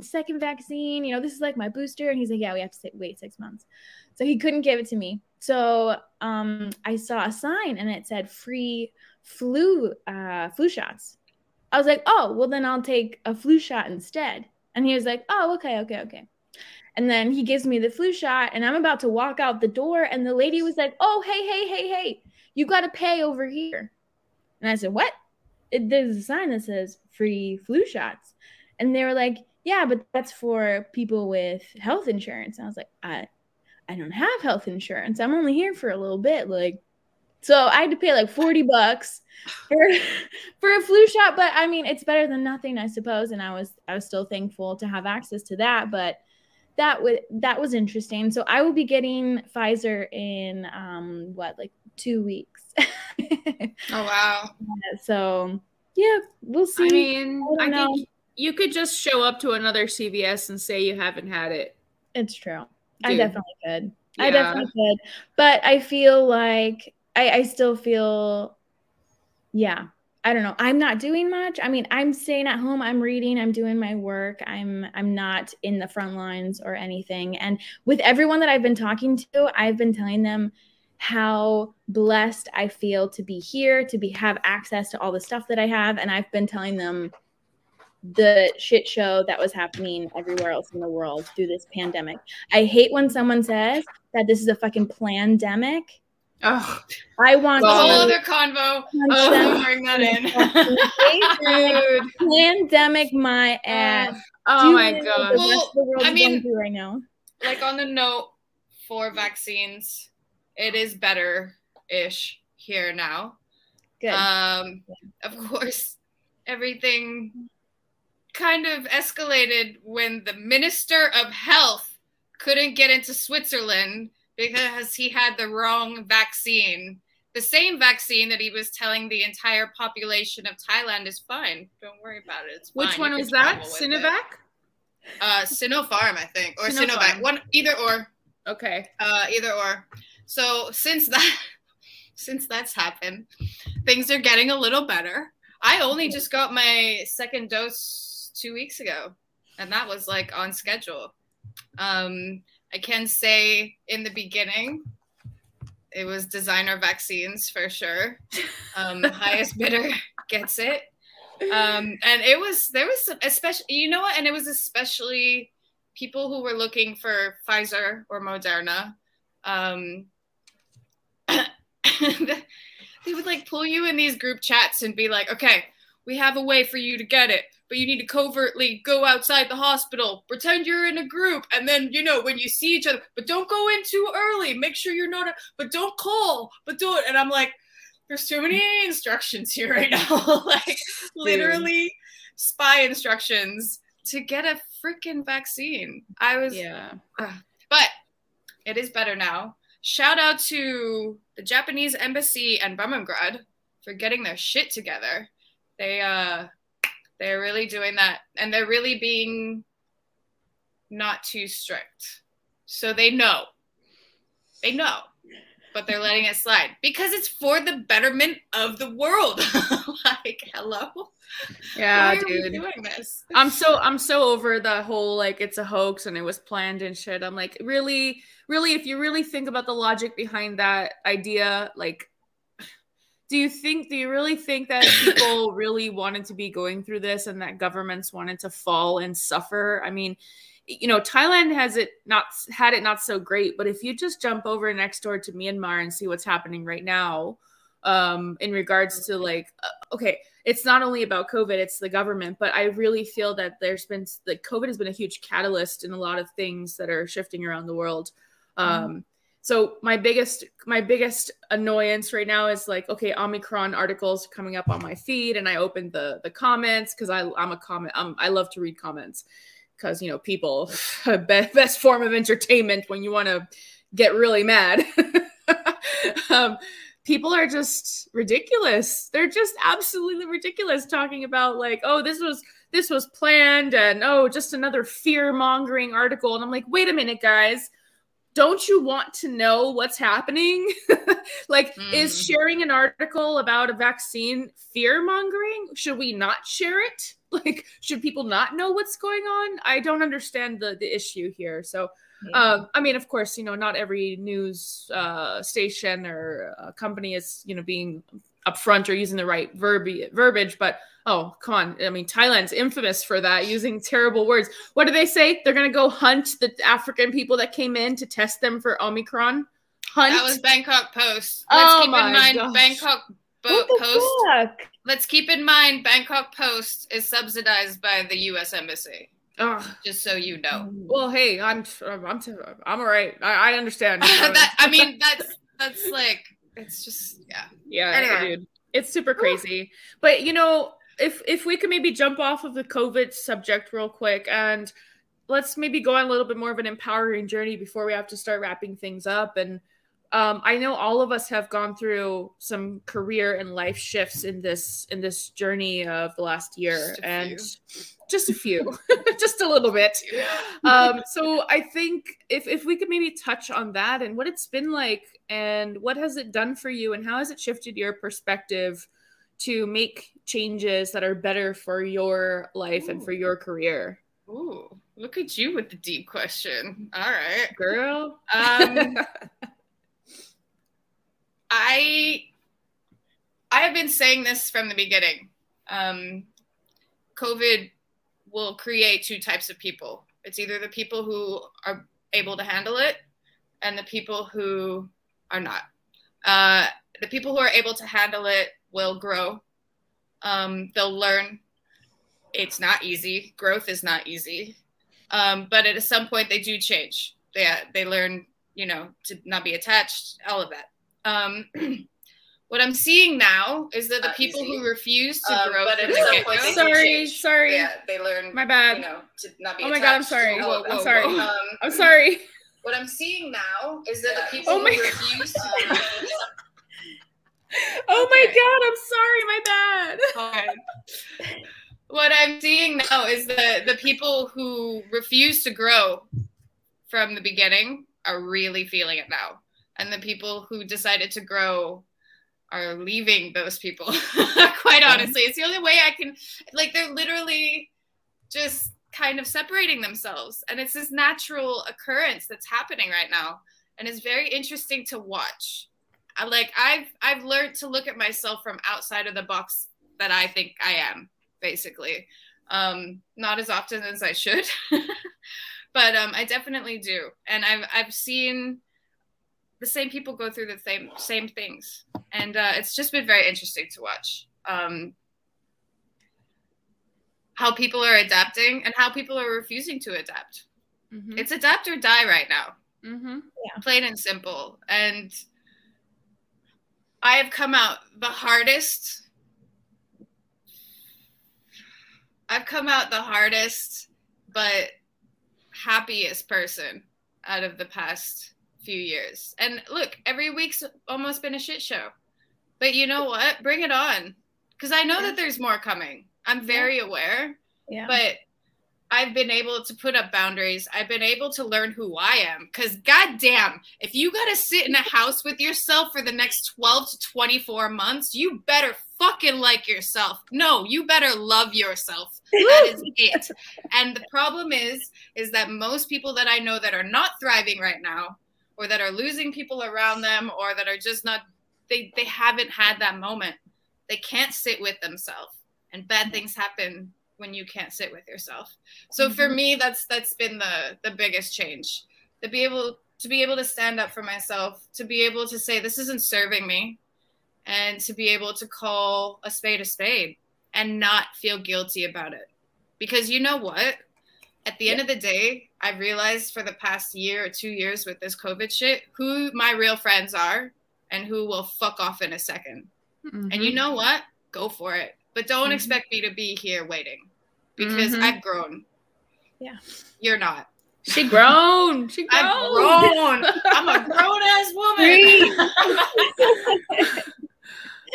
second vaccine. You know, this is like my booster. And he's like, yeah, we have to wait 6 months. So he couldn't give it to me. So I saw a sign and it said free flu shots. I was like, oh, well, then I'll take a flu shot instead. And he was like, oh, okay. And then he gives me the flu shot and I'm about to walk out the door. And the lady was like, oh, hey, you got to pay over here. And I said, what? There's a sign that says free flu shots. And they were like, yeah, but that's for people with health insurance. And I was like, I don't have health insurance. I'm only here for a little bit. Like, so I had to pay like $40 for a flu shot. But I mean, it's better than nothing, I suppose. And I was still thankful to have access to that. But that was interesting. So I will be getting Pfizer in 2 weeks. Oh, wow. So yeah, we'll see. I mean, I think you could just show up to another CVS and say you haven't had it. It's true. Dude. I definitely could. Yeah. I definitely could. But I feel like I still feel, yeah, I don't know. I'm not doing much. I mean, I'm staying at home. I'm reading. I'm doing my work. I'm not in the front lines or anything. And with everyone that I've been talking to, I've been telling them how blessed I feel to be here, to have access to all the stuff that I have. And I've been telling them the shit show that was happening everywhere else in the world through this pandemic. I hate when someone says that this is a fucking plandemic. Oh, I want a whole other convo. Oh, bring that in. Plandemic, my ass. Oh my god. Well, I mean, right now, like on the note for vaccines, it is better-ish here now. Good. Of course, everything kind of escalated when the Minister of Health couldn't get into Switzerland because he had the wrong vaccine. The same vaccine that he was telling the entire population of Thailand is fine. Don't worry about it. It's fine. Which one was that? Sinovac? Sinopharm, I think. Or Sinovac. One, either or. Okay. Either or. So since that's happened, things are getting a little better. I only just got my second dose 2 weeks ago, and that was like on schedule. I can say in the beginning, it was designer vaccines for sure. Highest bidder gets it. And it was, there was some, especially, you know what? And it was especially people who were looking for Pfizer or Moderna. They would like pull you in these group chats and be like, okay, we have a way for you to get it, but you need to covertly go outside the hospital, pretend you're in a group, and then, you know, when you see each other, but don't go in too early, make sure you're not, but don't call, but do it. And I'm like, there's too many instructions here right now. Like, literally spy instructions to get a freaking vaccine. I was, but It is better now. Shout out to the Japanese embassy and Bumrungrad for getting their shit together. They're really doing that, and they're really being not too strict. So they know, but they're letting it slide because it's for the betterment of the world. Like, hello. Yeah, why dude. Are we doing this? I'm so over the whole like it's a hoax and it was planned and shit. I'm like, really, really, if you really think about the logic behind that idea, like, do you really think that people really wanted to be going through this and that governments wanted to fall and suffer? I mean, you know, Thailand had it not so great, but if you just jump over next door to Myanmar and see what's happening right now, in regards to like, okay, it's not only about COVID, it's the government, but I really feel that COVID has been a huge catalyst in a lot of things that are shifting around the world. So my biggest annoyance right now is like, okay, Omicron articles coming up on my feed, and I opened the comments because I love to read comments. Because, you know, people, best form of entertainment when you want to get really mad. People are just ridiculous. They're just absolutely ridiculous talking about like, oh, this was planned, and oh, just another fear-mongering article. And I'm like, wait a minute, guys. Don't you want to know what's happening? Like, is sharing an article about a vaccine fear-mongering? Should we not share it? Like, should people not know what's going on? I don't understand the issue here. So, yeah. I mean, of course, you know, not every news station or company is, you know, being upfront or using the right verbiage, but oh, come on. I mean, Thailand's infamous for that, using terrible words. What do they say? They're going to go hunt the African people that came in to test them for Omicron. Hunt. That was Bangkok Post. Let's keep in mind, Bangkok Post is subsidized by the U.S. Embassy. Just so you know. Well, hey, I'm all right. I understand. That's like, it's just, yeah. Yeah, anyway. Dude. It's super crazy. But, you know, if we could maybe jump off of the COVID subject real quick, and let's maybe go on a little bit more of an empowering journey before we have to start wrapping things up. And I know all of us have gone through some career and life shifts in this journey of the last year, just a few, just a little bit. So I think if we could maybe touch on that and what it's been like and what has it done for you and how has it shifted your perspective to make changes that are better for your life and for your career? Ooh, look at you with the deep question. All right, girl. I have been saying this from the beginning. COVID will create two types of people. It's either the people who are able to handle it and the people who are not. The people who are able to handle it will grow. They'll learn. It's not easy. Growth is not easy. But at some point they do change. They learn, you know, to not be attached, all of that. What I'm seeing now is that the people who refuse to grow from the get-go. Sorry. Yeah, they learn. My bad. You know, to not be attached. Oh my God, I'm sorry. I'm sorry. I'm sorry. What I'm seeing now is that the people who refuse to grow. Oh my God, I'm sorry. My bad. Right. What I'm seeing now is that the people who refuse to grow from the beginning are really feeling it now. And the people who decided to grow are leaving those people, quite honestly. It's the only way I can, like, they're literally just kind of separating themselves. And it's this natural occurrence that's happening right now. And it's very interesting to watch. I've learned to look at myself from outside of the box that I think I am, basically. Not as often as I should, but I definitely do. And I've seen the same people go through the same things. And it's just been very interesting to watch how people are adapting and how people are refusing to adapt. Mm-hmm. It's adapt or die right now. Mm-hmm. Yeah. Plain and simple. And I have come out the hardest. but happiest person out of the past few years. And look, every week's almost been a shit show. But you know what? Bring it on. Because I know that there's more coming. I'm very aware. Yeah. But I've been able to put up boundaries. I've been able to learn who I am. Because goddamn, if you got to sit in a house with yourself for the next 12 to 24 months, you better fucking like yourself. No, you better love yourself. That is it. And the problem is that most people that I know that are not thriving right now, or that are losing people around them, or that are just not, they haven't had that moment. They can't sit with themselves. And bad things happen when you can't sit with yourself. So for me, that's been the biggest change. To be able to stand up for myself, to be able to say, this isn't serving me, and to be able to call a spade and not feel guilty about it. Because you know what? At the end of the day, I realized for the past year or 2 years with this COVID shit, who my real friends are and who will fuck off in a second. Mm-hmm. And you know what? Go for it. But don't expect me to be here waiting, because I've grown. Yeah. You're not. She grown. She grown. I've grown. I'm a grown-ass woman.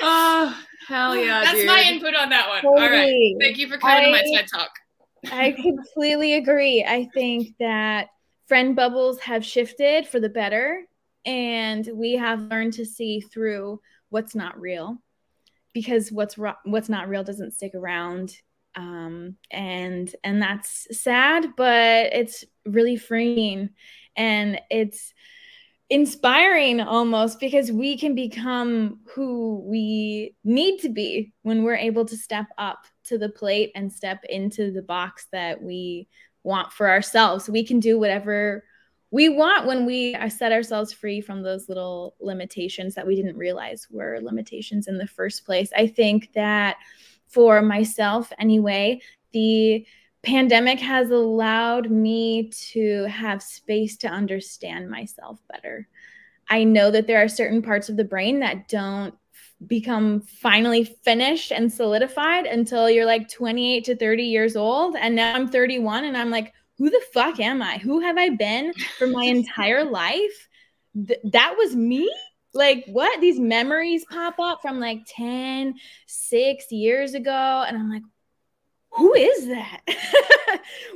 Oh, hell yeah, that's dude. My input on that one. Totally. All right. Thank you for coming to my TED Talk. I completely agree. I think that friend bubbles have shifted for the better, and we have learned to see through what's not real. Because what's not real doesn't stick around, and that's sad, but it's really freeing, and it's inspiring almost, because we can become who we need to be when we're able to step up to the plate and step into the box that we want for ourselves. We can do whatever we want when we set ourselves free from those little limitations that we didn't realize were limitations in the first place. I think that for myself anyway, the pandemic has allowed me to have space to understand myself better. I know that there are certain parts of the brain that don't become finally finished and solidified until you're like 28 to 30 years old. And now I'm 31 and I'm like, who the fuck am I? Who have I been for my entire life? That was me? Like, what? These memories pop up from like 10, 6 years ago. And I'm like, who is that?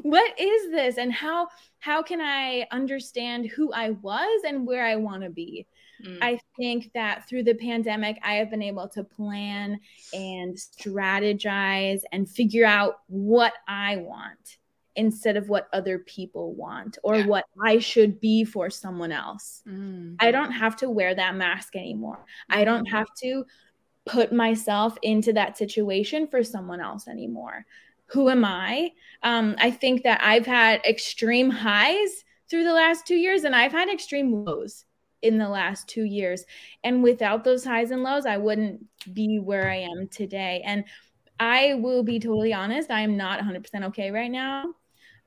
What is this? And how can I understand who I was and where I want to be? I think that through the pandemic, I have been able to plan and strategize and figure out what I want, instead of what other people want or what I should be for someone else. I don't have to wear that mask anymore. I don't have to put myself into that situation for someone else anymore. Who am I? I think that I've had extreme highs through the last 2 years, and I've had extreme lows in the last 2 years. And without those highs and lows, I wouldn't be where I am today. And I will be totally honest, I am not 100% okay right now.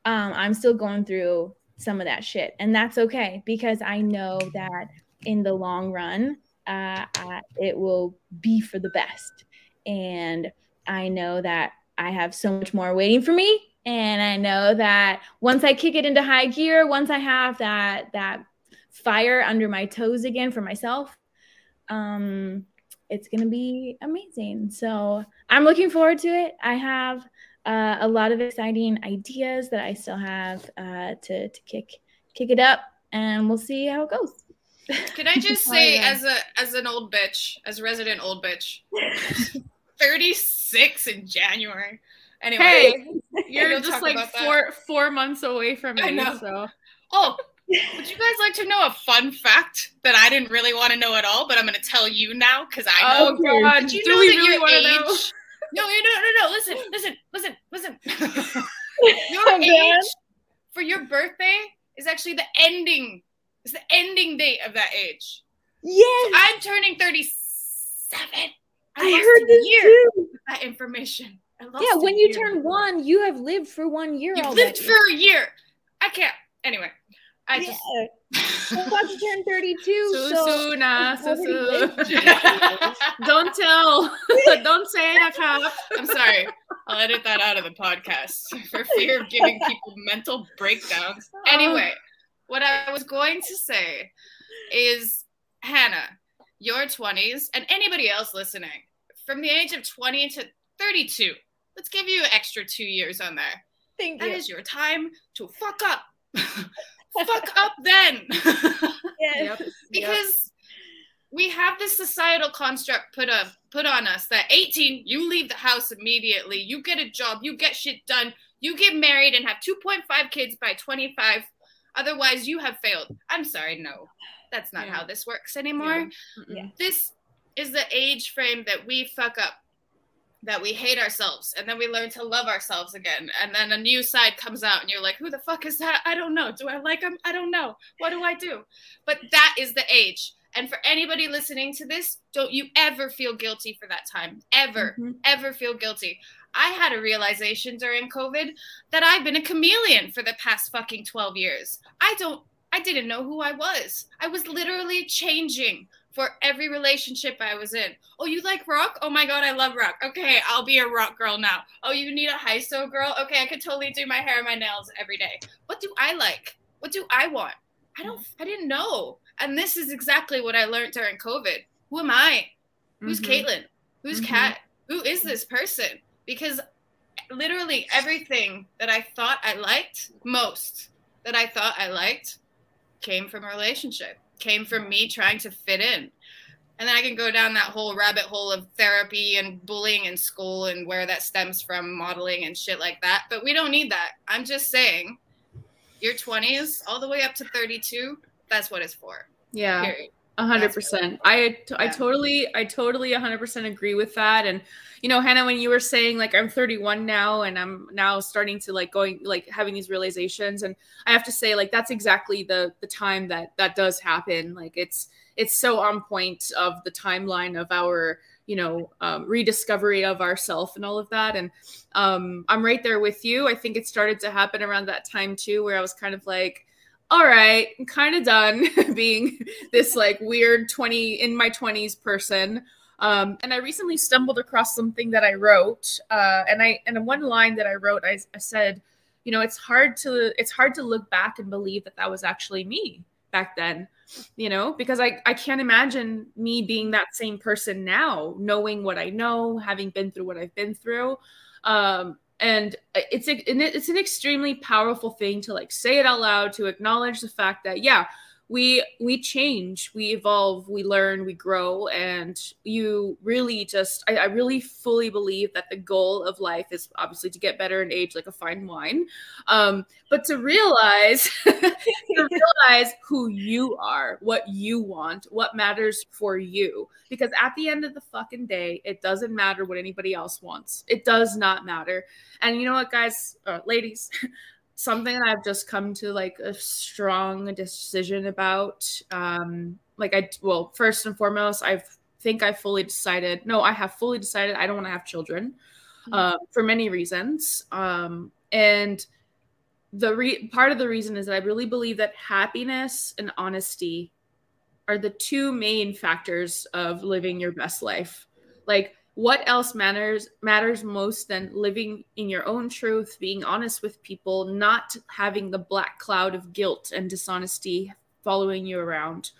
I'm still going through some of that shit, and that's okay, because I know that in the long run, it will be for the best. And I know that I have so much more waiting for me. And I know that once I kick it into high gear, once I have that fire under my toes again for myself, it's going to be amazing. So I'm looking forward to it. I have a lot of exciting ideas that I still have to kick it up, and we'll see how it goes. Can I just say, as an old bitch, as a resident old bitch, 36 in January. Anyway, hey, you're just like four months away from me. I know. So. Oh, would you guys like to know a fun fact that I didn't really want to know at all, but I'm going to tell you now because I know. Oh, God. Did you know that your age? No. Listen. Your age for your birthday is actually the ending. It's the ending date of that age. Yes. So I'm turning 37. I heard this too. That information. I lost when you turn one, you have lived for 1 year already. You've lived for a year. I can't. Anyway. I just I'm about to turn 32. So soon. Don't tell. Don't say it. I'm sorry. I'll edit that out of the podcast for fear of giving people mental breakdowns. Anyway, what I was going to say is Hannah, your 20s, and anybody else listening, from the age of 20 to 32. Let's give you an extra 2 years on there. Thank you. That is your time to fuck up. Fuck up then. Yes. Because we have this societal construct put on us that 18, you leave the house immediately, you get a job, you get shit done, you get married and have 2.5 kids by 25. Otherwise, you have failed. I'm sorry, no. That's not how this works anymore. Yeah. This is the age frame that we fuck up, that we hate ourselves, and then we learn to love ourselves again, and then a new side comes out and you're like, who the fuck is that? I don't know. Do I like him? I don't know. What do I do? But that is the age. And for anybody listening to this, don't you ever feel guilty for that time. Ever, ever feel guilty. I had a realization during COVID that I've been a chameleon for the past fucking 12 years. I didn't know who I was. I was literally changing for every relationship I was in. Oh, you like rock? Oh my God, I love rock. Okay, I'll be a rock girl now. Oh, you need a hi-so girl? Okay, I could totally do my hair and my nails every day. What do I like? What do I want? I didn't know. And this is exactly what I learned during COVID. Who am I? Who's Caitlin? Who's Kat? Who is this person? Because literally everything that I thought I liked, most that I thought I liked, came from a relationship, came from me trying to fit in. And then I can go down that whole rabbit hole of therapy and bullying in school and where that stems from, modeling and shit like that. But we don't need that. I'm just saying, your 20s all the way up to 32, that's what it's for. Yeah. Period. 100%. I totally 100% agree with that. And, you know, Hannah, when you were saying like, I'm 31 now and I'm now starting to like going, like having these realizations. And I have to say like, that's exactly the time that does happen. Like it's so on point of the timeline of our, you know, rediscovery of ourself and all of that. And I'm right there with you. I think it started to happen around that time too, where I was kind of like, all right, I'm kind of done being this like weird in my 20s person. And I recently stumbled across something that I wrote. And one line that I wrote, I said, you know, it's hard to look back and believe that was actually me back then, you know, because I can't imagine me being that same person now, knowing what I know, having been through what I've been through. And it's an extremely powerful thing to like say it out loud, to acknowledge the fact that, yeah, we change, we evolve, we learn, we grow. And you really just, I really fully believe that the goal of life is obviously to get better and age like a fine wine. But to realize, who you are, what you want, what matters for you, because at the end of the fucking day, it doesn't matter what anybody else wants. It does not matter. And you know what, guys, ladies, something that I've just come to like a strong decision about. First and foremost, I have fully decided I don't want to have children for many reasons. And the part of the reason is that I really believe that happiness and honesty are the two main factors of living your best life. Like, what else matters most than living in your own truth, being honest with people, not having the black cloud of guilt and dishonesty following you around,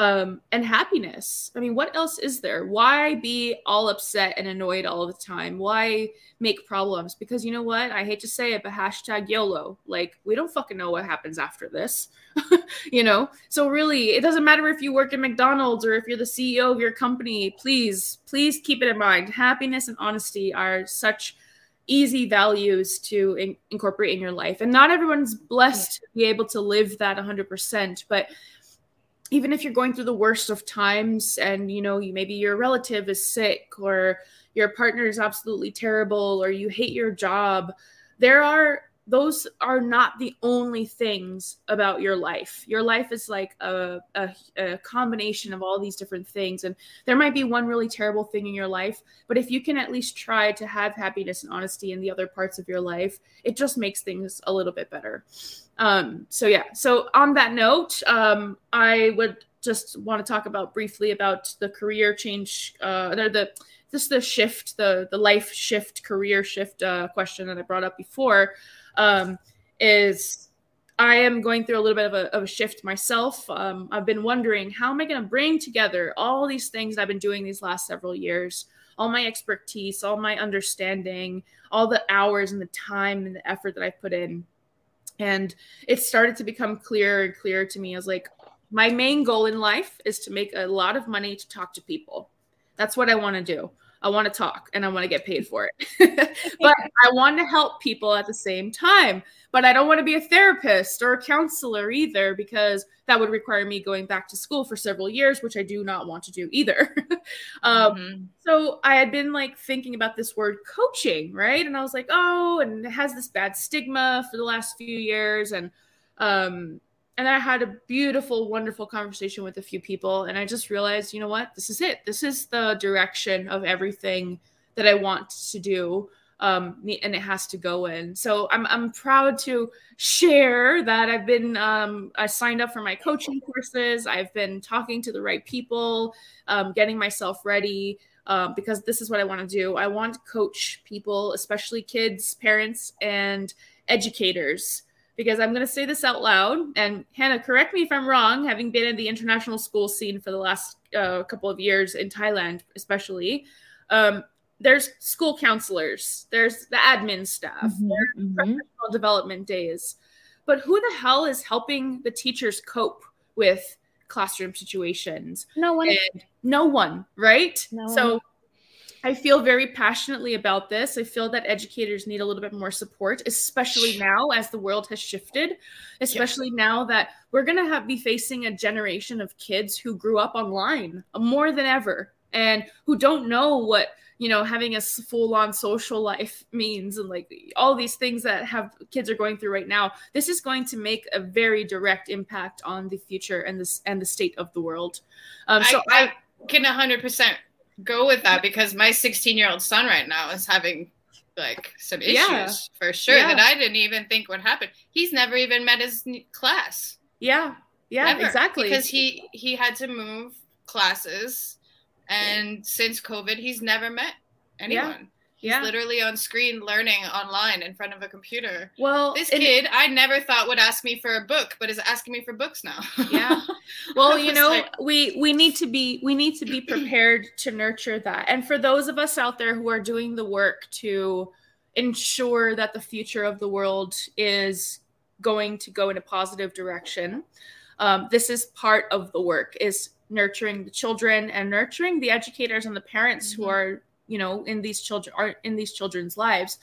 and happiness. I mean, what else is there? Why be all upset and annoyed all the time? Why make problems? Because you know what? I hate to say it, but hashtag YOLO. Like, we don't fucking know what happens after this, you know? So really, it doesn't matter if you work at McDonald's or if you're the CEO of your company. Please keep it in mind. Happiness and honesty are such easy values to incorporate in your life. And not everyone's blessed to be able to live that 100%, but even if you're going through the worst of times and, you know, maybe your relative is sick or your partner is absolutely terrible or you hate your job, those are not the only things about your life. Your life is like a combination of all these different things. And there might be one really terrible thing in your life, but if you can at least try to have happiness and honesty in the other parts of your life, it just makes things a little bit better. So on that note, I would just want to talk briefly about the career change, the life shift, career shift question that I brought up before, is I am going through a little bit of a shift myself. I've been wondering, how am I going to bring together all these things that I've been doing these last several years, all my expertise, all my understanding, all the hours and the time and the effort that I've put in. And it started to become clearer and clearer to me. I was like, my main goal in life is to make a lot of money to talk to people. That's what I want to do. I want to talk and I want to get paid for it. But I want to help people at the same time. But I don't want to be a therapist or a counselor either, because that would require me going back to school for several years, which I do not want to do either. So I had been like thinking about this word coaching, right? And I was like, oh, and it has this bad stigma for the last few years. And I had a beautiful, wonderful conversation with a few people. And I just realized, you know what? This is it. This is the direction of everything that I want to do. And it has to go in. So I'm proud to share that I've been, I signed up for my coaching courses. I've been talking to the right people, getting myself ready, because this is what I want to do. I want to coach people, especially kids, parents, and educators. Because I'm going to say this out loud, and Hannah, correct me if I'm wrong, having been in the international school scene for the last couple of years in Thailand, especially, there's school counselors, there's the admin staff, there's professional development days. But who the hell is helping the teachers cope with classroom situations? No one. And no one, right? No so one. I feel very passionately about this. I feel that educators need a little bit more support, especially now as the world has shifted, especially now that we're going to be facing a generation of kids who grew up online more than ever and who don't know what, you know, having a full on social life means, and like all these things that have kids are going through right now. This is going to make a very direct impact on the future and this and the state of the world. I can 100% go with that, because my 16-year-old son right now is having like some issues for sure that I didn't even think would happen. He's never even met his class. Never. Exactly. Because he had to move classes, and since COVID, he's never met anyone. He's literally on screen learning online in front of a computer. Well, this kid I never thought would ask me for a book, but is asking me for books now. Well, you know, we need to be prepared to nurture that. And for those of us out there who are doing the work to ensure that the future of the world is going to go in a positive direction, this is part of the work, is nurturing the children and nurturing the educators and the parents who are, you know, in these children's lives.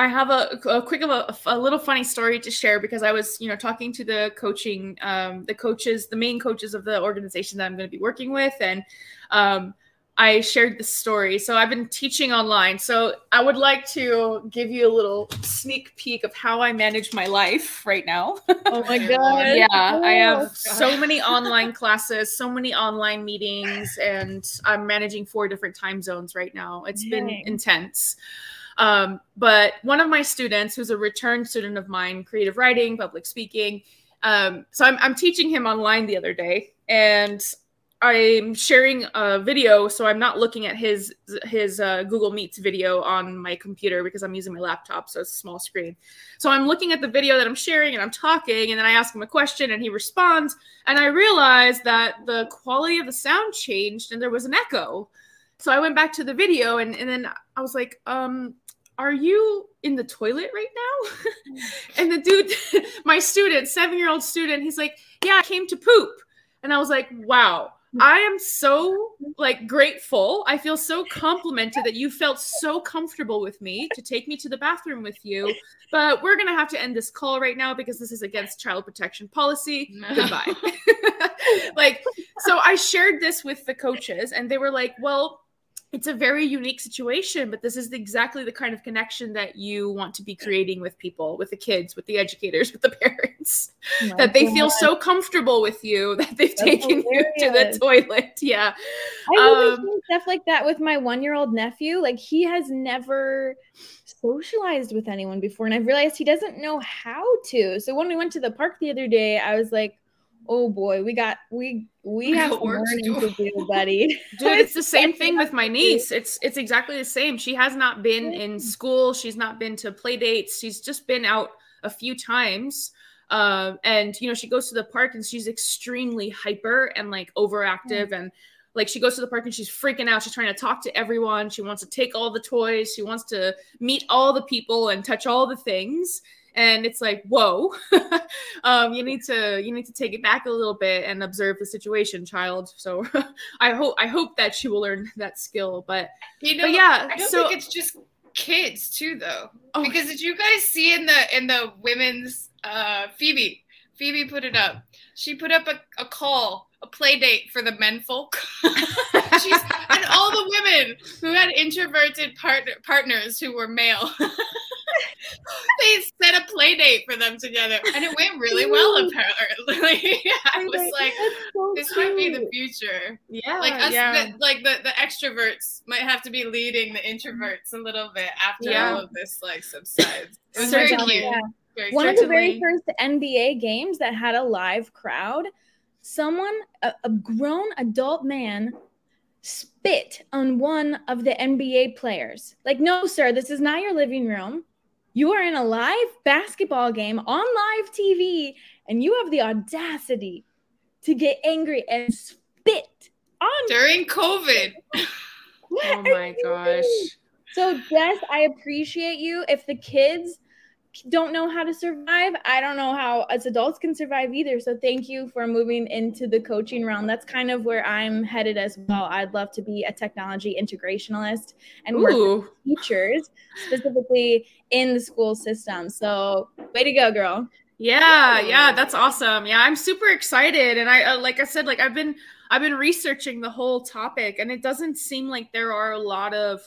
I have a little funny story to share, because I was, you know, talking to the coaching, the main coaches of the organization that I'm going to be working with. And, I shared this story. So I've been teaching online. So I would like to give you a little sneak peek of how I manage my life right now. Oh my God. I have so many online classes, so many online meetings, and I'm managing 4 different time zones right now. It's been intense. But one of my students, who's a returned student of mine, creative writing, public speaking. So I'm teaching him online the other day, and I'm sharing a video, so I'm not looking at his Google Meets video on my computer, because I'm using my laptop, so it's a small screen. So I'm looking at the video that I'm sharing, and I'm talking, and then I ask him a question, and he responds, and I realized that the quality of the sound changed, and there was an echo. So I went back to the video, and then I was like, are you in the toilet right now? And the dude, my student, 7-year-old student, he's like, yeah, I came to poop. And I was like, wow. I am so like grateful. I feel so complimented that you felt so comfortable with me to take me to the bathroom with you. But we're going to have to end this call right now, because this is against child protection policy. No. Goodbye. Like, so I shared this with the coaches, and they were like, well, it's a very unique situation, but this is exactly the kind of connection that you want to be creating with people, with the kids, with the educators, with the parents, that they feel so comfortable with you that they've taken you to the toilet. Yeah. I do stuff like that with my 1-year-old nephew. Like, he has never socialized with anyone before, and I've realized he doesn't know how to. So when we went to the park the other day, I was like, oh boy, we have learning to do, buddy. Dude, it's the same thing with my niece. It's exactly the same. She has not been in school. She's not been to play dates. She's just been out a few times. And, you know, she goes to the park and she's extremely hyper and like overactive. And like she goes to the park and she's freaking out. She's trying to talk to everyone. She wants to take all the toys. She wants to meet all the people and touch all the things. And it's like, whoa, you need to take it back a little bit and observe the situation, child. So I hope that she will learn that skill. But, you know, but yeah, I don't think it's just kids too, though, because did you guys see in the women's Phoebe put it up. She put up a play date for the men folk. And all the women who had introverted partners who were male. They set a play date for them together, and it went really well, apparently. I was like, so this might be the future. Yeah, like us, yeah. The extroverts might have to be leading the introverts a little bit after all of this like subsides. It was very cute. Yeah. One of the very first NBA games that had a live crowd, a grown adult man spit on one of the NBA players. Like, no, sir, this is not your living room. You are in a live basketball game on live TV, and you have the audacity to get angry and spit on during COVID. Oh my gosh. So, Jess, I appreciate you. If the kids don't know how to survive, I don't know how us adults can survive either. So thank you for moving into the coaching realm. That's kind of where I'm headed as well. I'd love to be a technology integrationalist and work with teachers, specifically in the school system. So way to go, girl. Yeah, that's awesome. Yeah, I'm super excited. And I like I said, like I've been researching the whole topic, and it doesn't seem like there are a lot of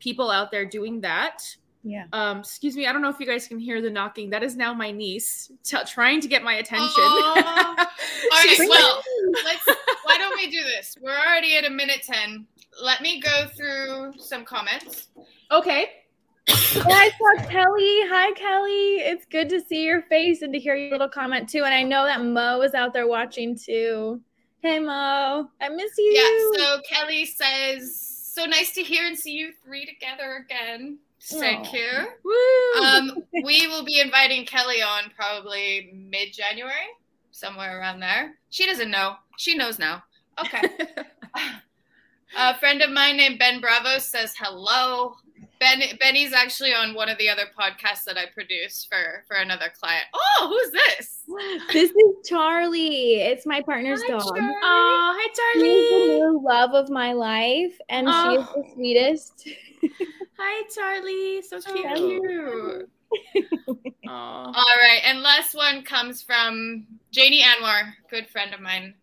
people out there doing that. Yeah. Excuse me. I don't know if you guys can hear the knocking. That is now my niece trying to get my attention. All right. Well, why don't we do this? We're already at a minute 10. Let me go through some comments. Okay. I saw Kelly. Hi, Kelly. It's good to see your face and to hear your little comment too. And I know that Mo is out there watching too. Hey, Mo. I miss you. Yeah. So Kelly says, so nice to hear and see you three together again. Thank you. Woo. We will be inviting Kelly on probably mid-January, somewhere around there. She doesn't know. She knows now. Okay. A friend of mine named Ben Bravo says hello. Benny's actually on one of the other podcasts that I produce for another client. Oh, who's this? This is Charlie. It's my partner's dog. Charlie. Oh, hi, Charlie. She's the new love of my life, and she is the sweetest. Hi, Charlie. So cute. All right, and last one comes from Janie Anwar, good friend of mine.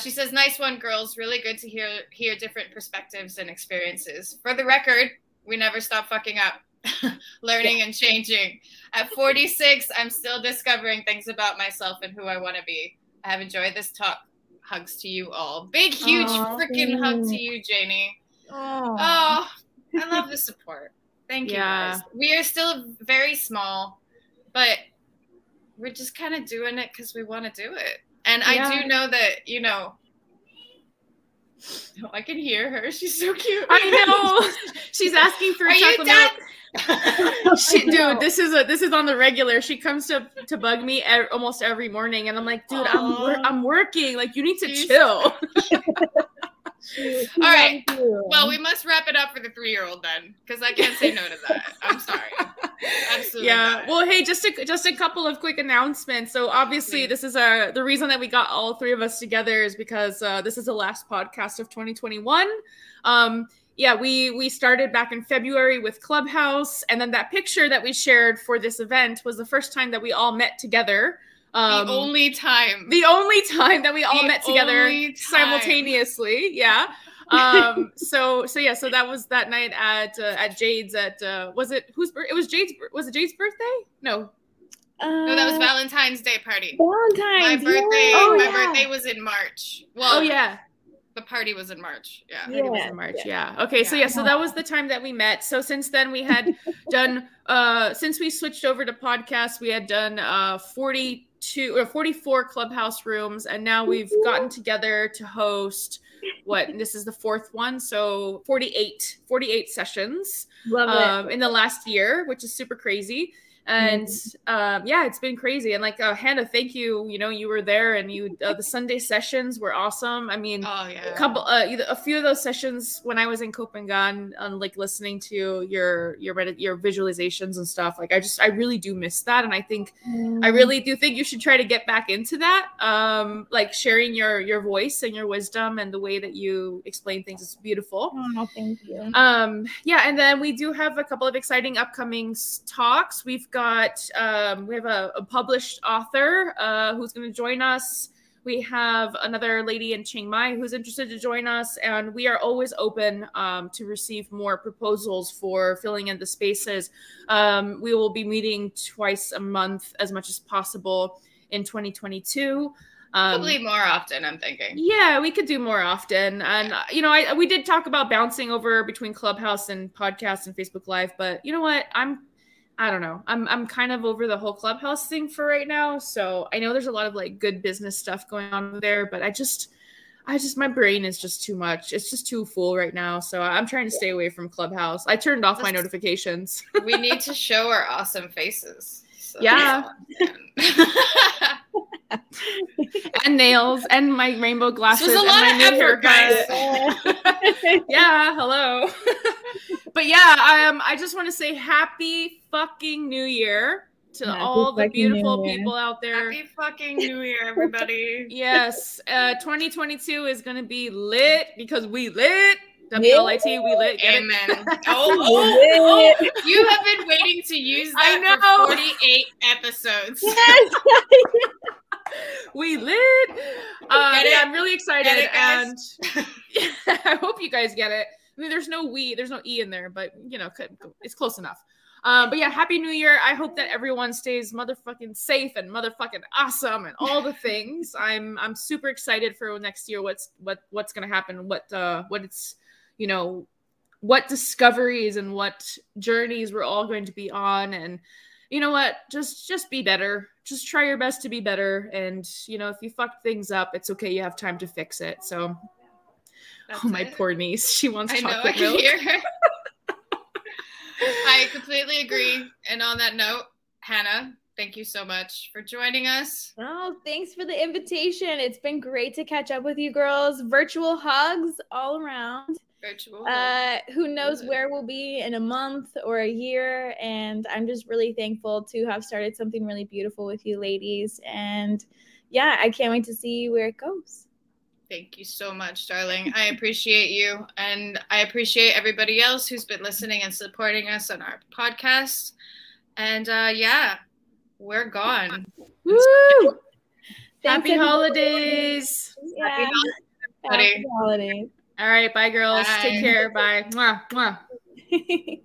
She says, nice one, girls. Really good to hear different perspectives and experiences. For the record, we never stop fucking up, learning and changing. At 46, I'm still discovering things about myself and who I want to be. I have enjoyed this talk. Hugs to you all. Big, huge freaking hug to you, Janie. Oh, I love the support. Thank you guys. We are still very small, but we're just kind of doing it because we want to do it. And I do know that, you know, I can hear her. She's so cute. I know. She's asking for a chocolate milk. Dude, this is on the regular. She comes to bug me almost every morning, and I'm like, dude, I'm working. Like, you need to chill. All right. Well, we must wrap it up for the 3-year-old then, because I can't say no to that. I'm sorry. Absolutely. Yeah. Not. Well, hey, just a couple of quick announcements. So obviously, this is the reason that we got all three of us together is because this is the last podcast of 2021. We started back in February with Clubhouse, and then that picture that we shared for this event was the first time that we all met together. The only time that we all met together simultaneously. Yeah. So that was that night at Jade's was it Jade's birthday? No. No, that was Valentine's Day party. My birthday was in March. Well, the party was in March. Yeah. It was in March. Yeah. Okay. Yeah. So that was the time that we met. So since then we had done, since we switched over to podcasts, we had done 42 or 44 Clubhouse rooms. And now we've gotten together to host this is the fourth one. So 48 sessions in the last year, which is super crazy. And yeah, it's been crazy. And like, Hannah, thank you. You know, you were there, and you the Sunday sessions were awesome. I mean, a few of those sessions when I was in Copenhagen, like listening to your visualizations and stuff. Like, I really do miss that, and I think I really do think you should try to get back into that. Like sharing your voice and your wisdom and the way that you explain things is beautiful. Oh, thank you. Yeah, and then we do have a couple of exciting upcoming talks. We have a published author who's going to join us. We have another lady in Chiang Mai who's interested to join us, and we are always open to receive more proposals for filling in the spaces. We will be meeting twice a month as much as possible in 2022. Probably more often, I'm thinking. Yeah, we could do more often. And, you know, we did talk about bouncing over between Clubhouse and podcasts and Facebook Live, but you know what? I don't know. I'm kind of over the whole Clubhouse thing for right now. So I know there's a lot of like good business stuff going on there, but I just my brain is just too much. It's just too full right now. So I'm trying to stay away from Clubhouse. I turned off my notifications. We need to show our awesome faces. So yeah. And nails and my rainbow glasses. There's a lot of effort, guys. Yeah, hello. But yeah, I just want to say happy fucking new year to all the beautiful people out there. Happy fucking new year, everybody. Yes, 2022 is going to be lit because we lit. W-L-I-T, we lit. Get amen. Oh, you have been waiting to use that for 48 episodes. Yes. We lit. Yeah, I'm really excited. And I hope you guys get it. I mean, there's no E in there, but you know, it's close enough. But yeah, happy new year. I hope that everyone stays motherfucking safe and motherfucking awesome and all the things. I'm super excited for next year. What's going to happen? What it's, you know, what discoveries and what journeys we're all going to be on. And you know what? Just be better. Just try your best to be better. And you know, if you fucked things up, it's okay. You have time to fix it. So, that's my poor niece. She wants chocolate milk. I know, I can hear her. I completely agree. And on that note, Hannah, thank you so much for joining us. Oh, thanks for the invitation. It's been great to catch up with you girls. Virtual hugs all around. Virtual. Who knows where we'll be in a month or a year. And I'm just really thankful to have started something really beautiful with you ladies. And yeah, I can't wait to see where it goes. Thank you so much, darling. I appreciate you. And I appreciate everybody else who's been listening and supporting us on our podcast. And yeah, we're gone. Woo! Happy holidays. Yeah. Happy holidays, everybody. Happy holidays. All right. Bye, girls. Bye. Take care. Bye. Mwah, mwah.